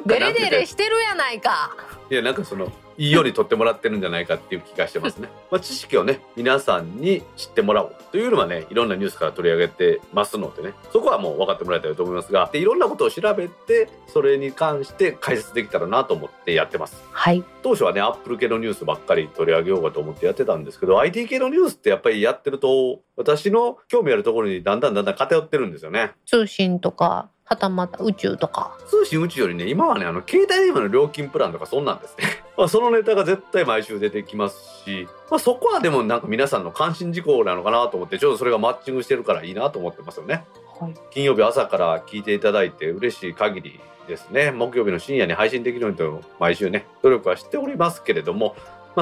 デレデレしてるやないか。いや、なんかそのいいように撮ってもらってるんじゃないかっていう気がしてますね。知識をね、皆さんに知ってもらおうというのはね、いろんなニュースから取り上げてますのでね、そこはもう分かってもらえたらと思いますが、でいろんなことを調べて、それに関して解説できたらなと思ってやってます。はい。当初はね、Apple 系のニュースばっかり取り上げようかと思ってやってたんですけど、IT 系のニュースってやっぱりやってると、私の興味あるところにだんだん偏ってるんですよね。通信とか、はたまた宇宙とか。通信宇宙よりね、今はね、携帯電話の料金プランとかそんなんですね。そのネタが絶対毎週出てきますし、そこはでもなんか皆さんの関心事項なのかなと思って、ちょうどそれがマッチングしてるからいいなと思ってますよね、はい、金曜日朝から聞いていただいて嬉しい限りですね。木曜日の深夜に配信できるようにと毎週ね努力はしておりますけれども、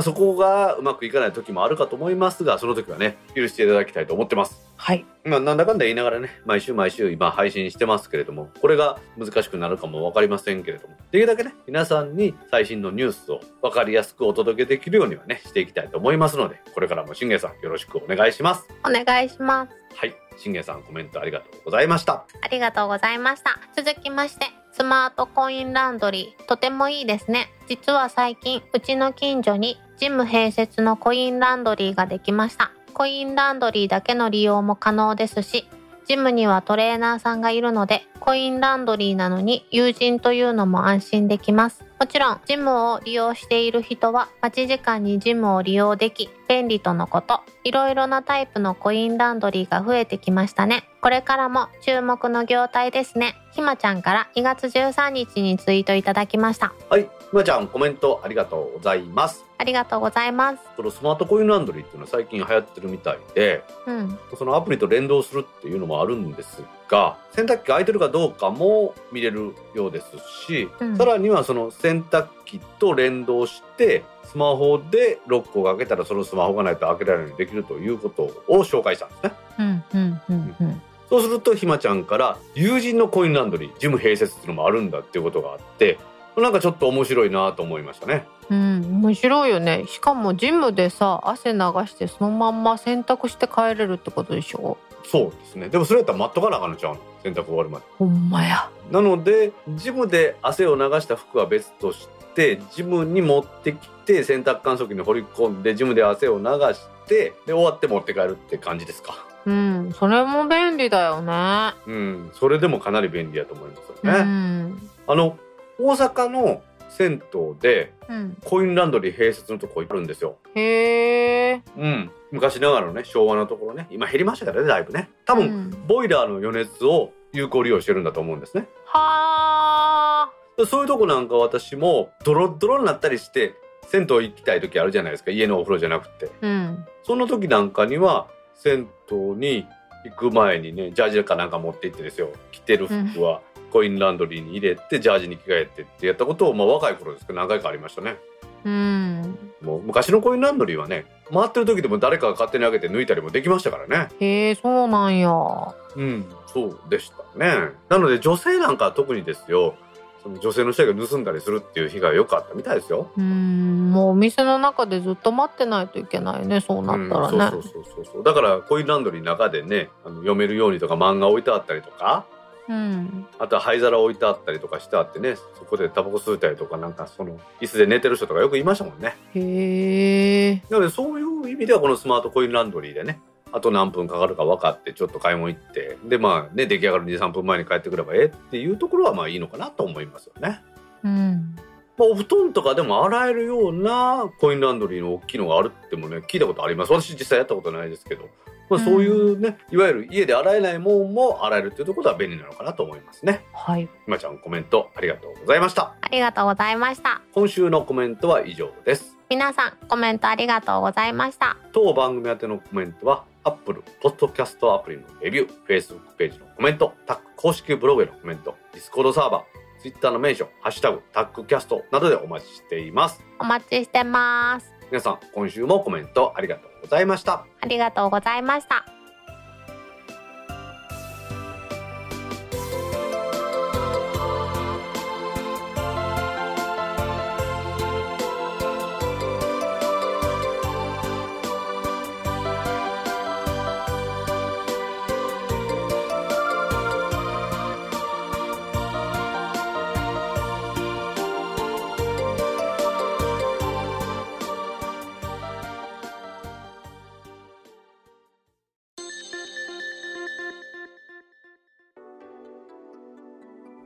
そこがうまくいかない時もあるかと思いますが、その時はね許していただきたいと思ってます。はい、なんだかんだ言いながらね、毎週今配信してますけれども、これが難しくなるかも分かりませんけれども、できるだけね皆さんに最新のニュースを分かりやすくお届けできるようにはねしていきたいと思いますので、これからも信玄さんよろしくお願いします。お願いします。はい、信玄さんコメントありがとうございました。ありがとうございました。続きまして、スマートコインランドリーとてもいいですね。実は最近うちの近所にジム併設のコインランドリーができました。コインランドリーだけの利用も可能ですし、ジムにはトレーナーさんがいるので、コインランドリーなのに友人というのも安心できます。もちろんジムを利用している人は待ち時間にジムを利用でき便利とのこと。いろいろなタイプのコインランドリーが増えてきましたね。これからも注目の業態ですね。ひまちゃんから2月13日にツイートいただきました。はい、ひまちゃんコメントありがとうございます。ありがとうございます。そのスマートコインランドリーっていうのは最近流行ってるみたいで、うん、そのアプリと連動するっていうのもあるんですが、洗濯機が空いてるかどうかも見れるようですし、うん、さらにはその洗濯機と連動してスマホでロックをかけたらそのスマホがないと開けられるようにできるということを紹介したんですね。そうするとひまちゃんから友人のコインランドリージム併設っていうのもあるんだっていうことがあって、なんかちょっと面白いなと思いましたね。うん、面白いよね。しかもジムでさ汗流してそのまんま洗濯して帰れるってことでしょ。そうですね。でもそれやったら待っとかなあかんのちゃうの、洗濯終わるまで。ほんまや。なのでジムで汗を流した服は別としてジムに持ってきて洗濯乾燥機に掘り込んでジムで汗を流してで終わって持って帰るって感じですか。うん、それも便利だよね。うん、それでもかなり便利だと思いますよね。うん、大阪の銭湯でコインランドリー併設のとこあるんですよ。へー、うん、昔ながらのね昭和のところね、今減りましたからねだいぶね。多分、うん、ボイラーの余熱を有効利用してるんだと思うんですね。はー、そういうとこなんか私もドロドロになったりして銭湯行きたい時あるじゃないですか、家のお風呂じゃなくて、うん、その時なんかには銭湯に行く前にねジャージかなんか持って行ってですよ、着てる服は、うん、コインランドリーに入れてジャージに着替えてってやったことを、まあ、若い頃ですけど何回かありましたね。うん、もう昔のコインランドリーはね回ってる時でも誰かが勝手に開けて抜いたりもできましたからね。へえ、そうなんや。うん、そうでしたね。なので女性なんかは特にですよ、その女性の下着を盗んだりするっていう被害がよくあったみたいですよ。もうお店の中でずっと待ってないといけないね、そうなったらね。うん、そうだからコインランドリーの中でね読めるようにとか漫画置いてあったりとか、うん、あとは灰皿置いてあったりとかしてあってね、そこでタバコ吸うたりとか、なんかその椅子で寝てる人とかよくいましたもんね。へえ。なのでそういう意味ではこのスマートコインランドリーでね、あと何分かかるか分かってちょっと買い物行ってで、まあね、出来上がる 2,3 分前に帰ってくればっていうところはまあいいのかなと思いますよね。うん、まあ、お布団とかでも洗えるようなコインランドリーの大きいのがあるってもね聞いたことあります。私実際やったことないですけど、まあ、そういうね、いわゆる家で洗えないもんも洗えるというところは便利なのかなと思いますね。はい。ひまちゃんコメントありがとうございました。ありがとうございました。今週のコメントは以上です。皆さんコメントありがとうございました。当番組宛てのコメントは Apple Podcast アプリのレビュー、Facebook ページのコメント、タック公式ブログへのコメント、Discord サーバー、Twitter のメンション、ハッシュタグタックキャストなどでお待ちしています。お待ちしてます。皆さん今週もコメントありがとうございました。ありがとうございました。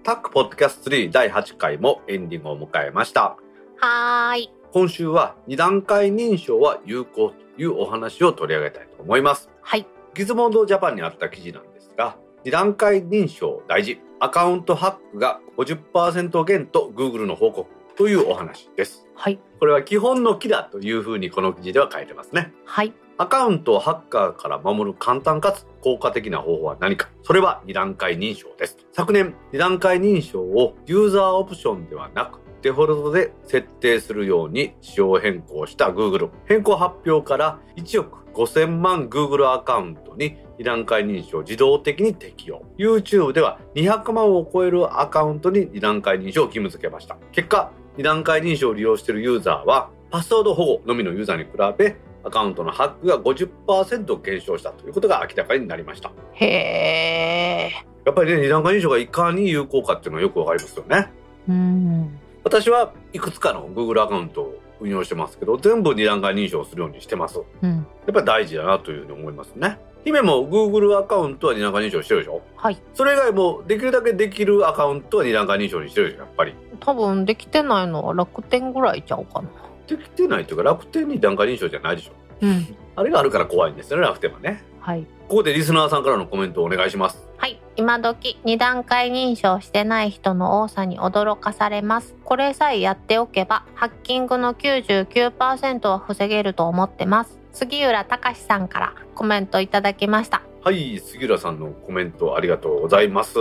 タックポッドキャスト3第8回もエンディングを迎えました。はい、今週は2段階認証は有効というお話を取り上げたいと思います。はい、ギズモードジャパンにあった記事なんですが、2段階認証大事、アカウントハックが 50% 減と Google の報告というお話です。はい、これは基本の木だというふうにこの記事では書いてますね。はい、アカウントをハッカーから守る簡単かつ効果的な方法は何か、それは2段階認証です。昨年2段階認証をユーザーオプションではなくデフォルトで設定するように仕様変更した Google、 変更発表から1億5000万 Google アカウントに2段階認証を自動的に適用、 YouTube では200万を超えるアカウントに2段階認証を義務付けました。結果、2段階認証を利用しているユーザーはパスワード保護のみのユーザーに比べアカウントのハックが 50% 減少したということが明らかになりました。へー、やっぱりね、二段階認証がいかに有効かっていうのはよくわかりますよね。うん、私はいくつかの Google アカウントを運用してますけど全部二段階認証するようにしてます、うん、やっぱり大事だなというふうに思いますね。姫も Google アカウントは二段階認証してるでしょ。はい、それ以外もできるだけできるアカウントは二段階認証にしてるでしょ。やっぱり多分できてないのは楽天ぐらいちゃうかな。できてないというか楽天に段階認証じゃないでしょ、うん、あれがあるから怖いんですよね、楽天はね。はい、ここでリスナーさんからのコメントをお願いします。はい、今時2段階認証してない人の多さに驚かされます。これさえやっておけばハッキングの 99% は防げると思ってます。杉浦隆さんからコメントいただきました。はい、杉浦さんのコメントありがとうございます。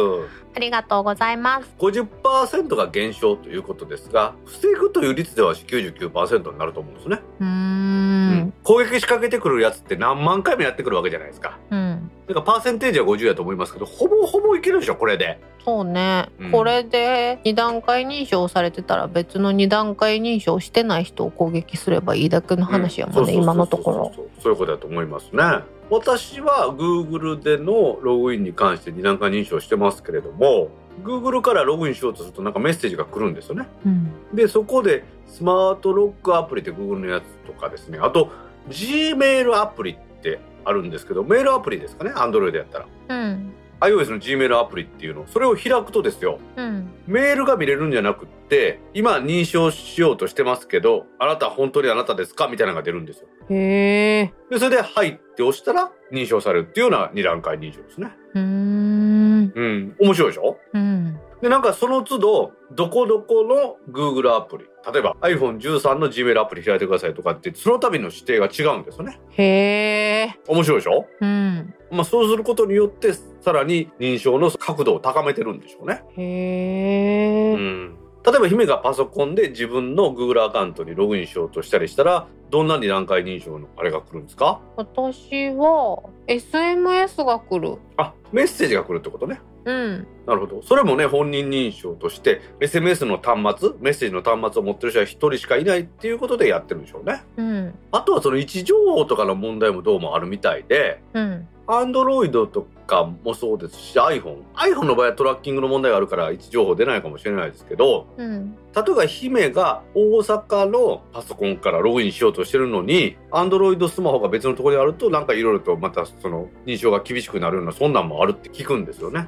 ありがとうございます。 50% が減少ということですが、防ぐという率では 99% になると思うんですね。うん、攻撃仕掛けてくるやつって何万回もやってくるわけじゃないですか。うん、だからパーセンテージは50やと思いますけど、ほぼほぼいけるでしょこれで。そうね、うん、これで2段階認証されてたら別の2段階認証してない人を攻撃すればいいだけの話やもんね、今のところ。そういうことだと思いますね。私は Google でのログインに関して2段階認証してますけれども、 Google からログインしようとするとなんかメッセージが来るんですよね。うん、でそこでスマートロックアプリって Google のやつとかですね、あと Gmail アプリってあるんですけど、メールアプリですかね、 Android やったら、うん、iOS の Gmail アプリっていうの、それを開くとですよ、うん、メールが見れるんじゃなくって、今認証しようとしてますけどあなた本当にあなたですかみたいなのが出るんですよ。へー。でそれで入って押したら認証されるっていうような2段階認証ですね。うん、面白いでしょ。うん、でなんかその都度どこどこの Google アプリ、例えば iPhone13 の Gmail アプリ開いてくださいとかって、その度の指定が違うんですよね。へー、面白いでしょ。うん、まあ、そうすることによってさらに認証の角度を高めてるんでしょうね。へー、うん、例えば姫がパソコンで自分の Google アカウントにログインしようとしたりしたら、どんなに段階認証のあれが来るんですか？私は SMS が来る。あ、メッセージが来るってことね。うん、なるほど。それもね、本人認証として SMS の端末、メッセージの端末を持ってる人は1人しかいないっていうことでやってるんでしょうね。うん、あとはその位置情報とかの問題もどうもあるみたいで、うん、Android とかもそうですし iPhone の場合はトラッキングの問題があるから位置情報出ないかもしれないですけど、うん、例えば姫が大阪のパソコンからログインしようとしてるのに Android スマホが別のところにあると、なんかいろいろとまたその認証が厳しくなるような、そんなんもあるって聞くんですよね。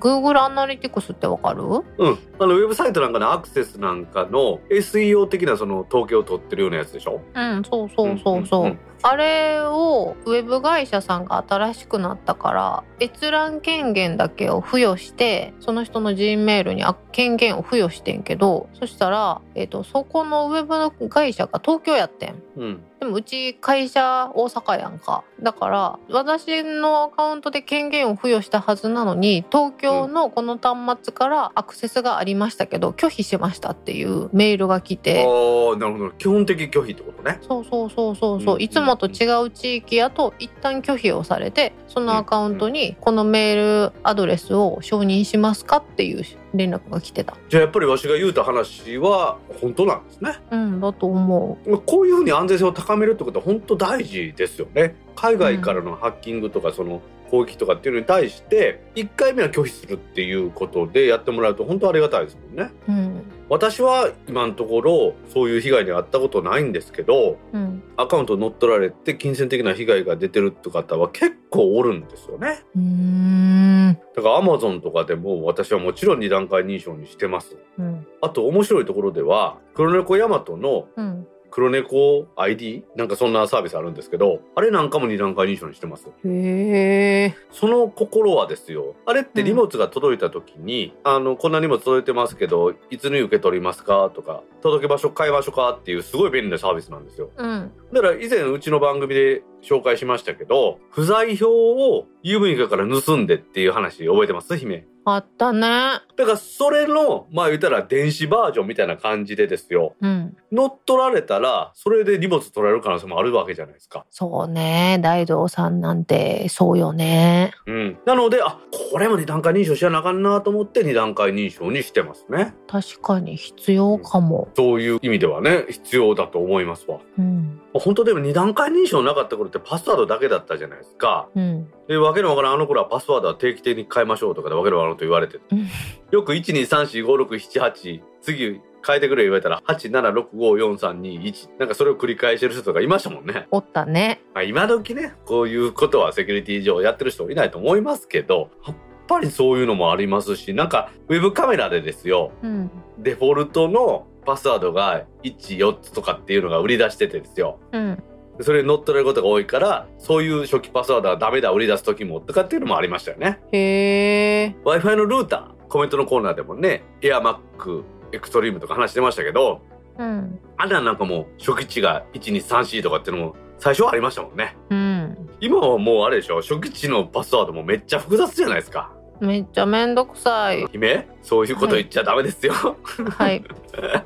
Google アナリティクスってわかる？うん、ウェブサイトなんかのアクセスなんかの SEO 的なその統計を取ってるようなやつでしょ。うん、そうそうそうそう。うんうんうん、あれをウェブ会社さんが新しくなったから閲覧権限だけを付与して、その人の Gmail に権限を付与してんけど、そしたら、そこのウェブの会社が東京やってん。うん、でもうち会社大阪やんか。だから私のアカウントで権限を付与したはずなのに、東京のこの端末からアクセスがありましたけど拒否しましたっていうメールが来て。ああ、なるほど、基本的拒否ってことね。そうそうそうそうそう、うん、いつもと違う地域やと一旦拒否をされて、そのアカウントにこのメールアドレスを承認しますかっていう連絡が来てた。じゃあやっぱりわしが言うた話は本当なんですね。うんだと思う。こういうふうに安全性を高めるってことは本当大事ですよね。海外からのハッキングとかその攻撃とかっていうのに対して1回目は拒否するっていうことでやってもらうと本当ありがたいですもんね。うん、私は今のところそういう被害に遭ったことないんですけど、うん、アカウント乗っ取られて金銭的な被害が出てるって方は結構おるんですよね。だから Amazon とかでも私はもちろん2段階認証にしてます。うん、あと面白いところでは黒猫ヤマトの、うん黒猫 ID なんかそんなサービスあるんですけど、あれなんかも2段階認証にしてます。へー。その心はですよ、あれって荷物が届いた時に、うん、こんな荷物届いてますけどいつに受け取りますかとか届け場所変えましょうかっていうすごい便利なサービスなんですよ。うん、だから以前うちの番組で紹介しましたけど、不在票を郵便局から盗んでっていう話覚えてます姫？あったね。だからそれのまあ言ったら電子バージョンみたいな感じでですよ、うん、乗っ取られたらそれで荷物取られる可能性もあるわけじゃないですか。そうね、大道さんなんてそうよね。うん、なのでこれも2段階認証しなあかんなと思って2段階認証にしてますね。確かに必要かも。うん、そういう意味ではね必要だと思いますわ。うん、本当でも2段階認証なかった頃ってパスワードだけだったじゃないですか。うん、でわけのわからんあの頃はパスワードは定期的に変えましょうとかでわけのわからんと言われて、うん、よく 1,2,3,4,5,6,7,8 次変えてくれ言われたら 8,7,6,5,4,3,2,1 なんかそれを繰り返してる人とかいましたもんね。おったね。まあ、今時ねこういうことはセキュリティ上やってる人いないと思いますけど、やっぱりそういうのもありますし、なんかウェブカメラでですよ、うん、デフォルトのパスワードが1、4つとかっていうのが売り出しててですよ、うん、それに乗っ取られることが多いからそういう初期パスワードはダメだ売り出す時もとかっていうのもありましたよね。へー。 Wi-Fi のルーターコメントのコーナーでもねエアマックエクストリームとか話してましたけど、うん、あれはなんかもう初期値が 1,2,3,4 とかっていうのも最初はありましたもんね、うん、今はもうあれでしょ初期値のパスワードもめっちゃ複雑じゃないですか。めっちゃめんどくさい。姫、そういうこと言っちゃダメですよ。はい、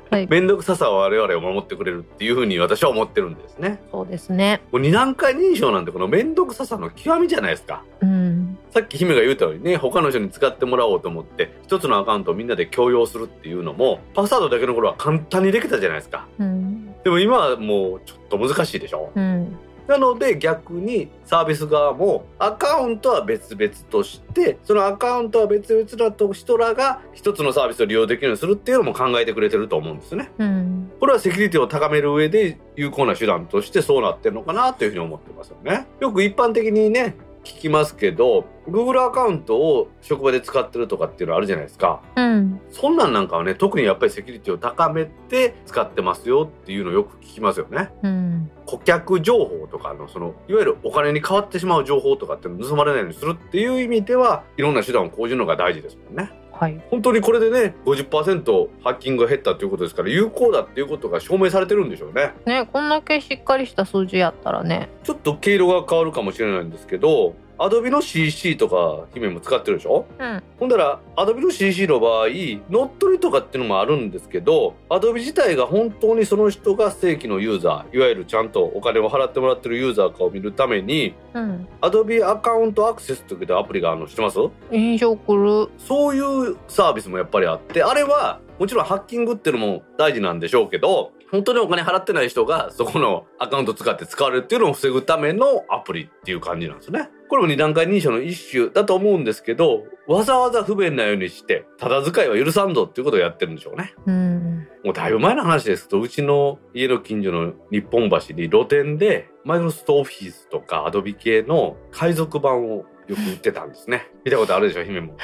はい、めんどくささを我々を守ってくれるっていう風に私は思ってるんですね。そうですね。もう2段階認証なんてこのめんどくささの極みじゃないですか、うん、さっき姫が言うたようにね他の人に使ってもらおうと思って一つのアカウントをみんなで共用するっていうのもパスワードだけの頃は簡単にできたじゃないですか、うん、でも今はもうちょっと難しいでしょ、うんなので逆にサービス側もアカウントは別々としてそのアカウントは別々だと人らが一つのサービスを利用できるようにするっていうのも考えてくれてると思うんですね、うん、これはセキュリティを高める上で有効な手段としてそうなってるのかなというふうに思ってますよね。よく一般的にね聞きますけど Google アカウントを職場で使ってるとかっていうのあるじゃないですか、うん、そんなんなんかはね特にやっぱりセキュリティを高めて使ってますよっていうのをよく聞きますよね、うん、顧客情報とかのそのいわゆるお金に変わってしまう情報とかっていうの盗まれないようにするっていう意味ではいろんな手段を講じるのが大事ですもんね。はい、本当にこれでね 50% ハッキングが減ったということですから有効だっていうことが証明されてるんでしょうね。ね、こんだけしっかりした数字やったらねちょっと経路が変わるかもしれないんですけどアドビの CC とか姫も使ってるでしょ、うん、ほんだらアドビの CC の場合乗っ取りとかっていうのもあるんですけどアドビ自体が本当にその人が正規のユーザーいわゆるちゃんとお金を払ってもらってるユーザーかを見るために、うん、アドビアカウントアクセスというアプリが知ってます？印象くる。そういうサービスもやっぱりあってあれはもちろんハッキングっていうのも大事なんでしょうけど本当にお金払ってない人がそこのアカウント使って使われるっていうのを防ぐためのアプリっていう感じなんですね。これも2段階認証の一種だと思うんですけどわざわざ不便なようにしてただ使いは許さんぞっていうことをやってるんでしょうね。うんもうだいぶ前の話ですとうちの家の近所の日本橋に露店でマイクロソフトオフィスとかアドビ系の海賊版をよく売ってたんですね。見たことあるでしょ姫も。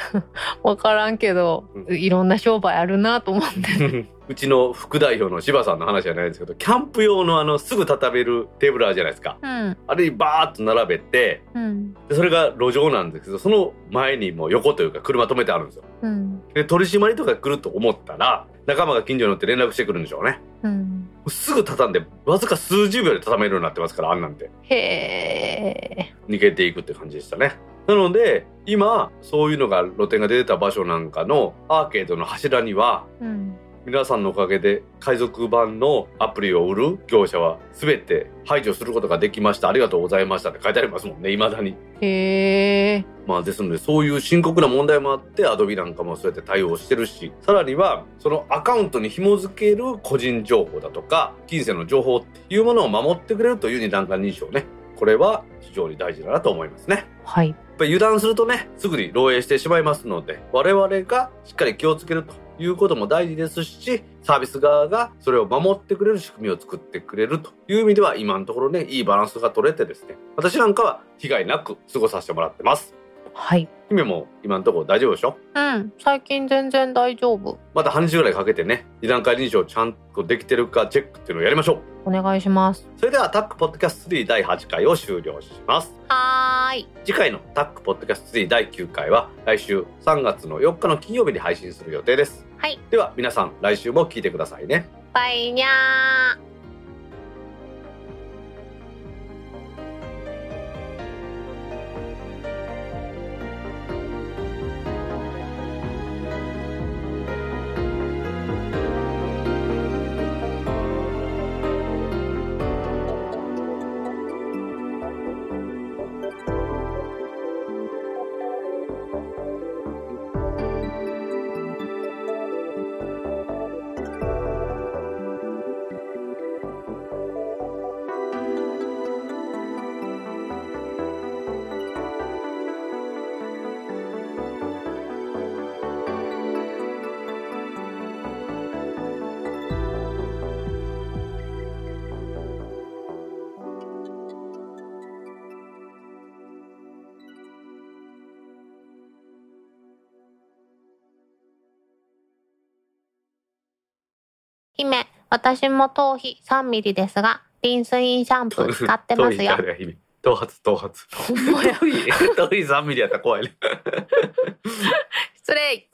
わからんけど、うん、いろんな商売あるなと思ってうちの副代表の柴さんの話じゃないんですけどキャンプ用のすぐ畳めるテーブルあるじゃないですか、うん、あれにバーッと並べて、うん、でそれが路上なんですけどその前にもう横というか車止めてあるんですよ、うん、で取り締まりとか来ると思ったら仲間が近所に乗って連絡してくるんでしょうね、うん、すぐ畳んでわずか数十秒で畳めるようになってますからあんなんてへー逃げていくって感じでしたね。なので今そういうのが露店が出てた場所なんかのアーケードの柱には、うん、皆さんのおかげで海賊版のアプリを売る業者は全て排除することができましたありがとうございましたって書いてありますもんね未だに。へー、まあ、ですのでそういう深刻な問題もあってアドビなんかもそうやって対応してるしさらにはそのアカウントに紐付ける個人情報だとか金銭の情報っていうものを守ってくれるという二段階認証ねこれは非常に大事だなと思いますね。はい、油断するとねすぐに漏洩してしまいますので我々がしっかり気をつけるということも大事ですしサービス側がそれを守ってくれる仕組みを作ってくれるという意味では今のところねいいバランスが取れてですね私なんかは被害なく過ごさせてもらってます。はい、姫も今のところ大丈夫でしょ。うん最近全然大丈夫。また半日ぐらいかけてね2段階認証ちゃんとできてるかチェックっていうのをやりましょう。お願いします。それではタックポッドキャスト3第8回を終了します。はーい、次回のタックポッドキャスト3第9回は来週3月の4日の金曜日に配信する予定です。はい、では皆さん来週も聞いてくださいね。バイニャー。姫、私も頭皮3ミリですが、リンスインシャンプー使ってますよ。頭髪トイ3ミリやったら怖いね。失礼。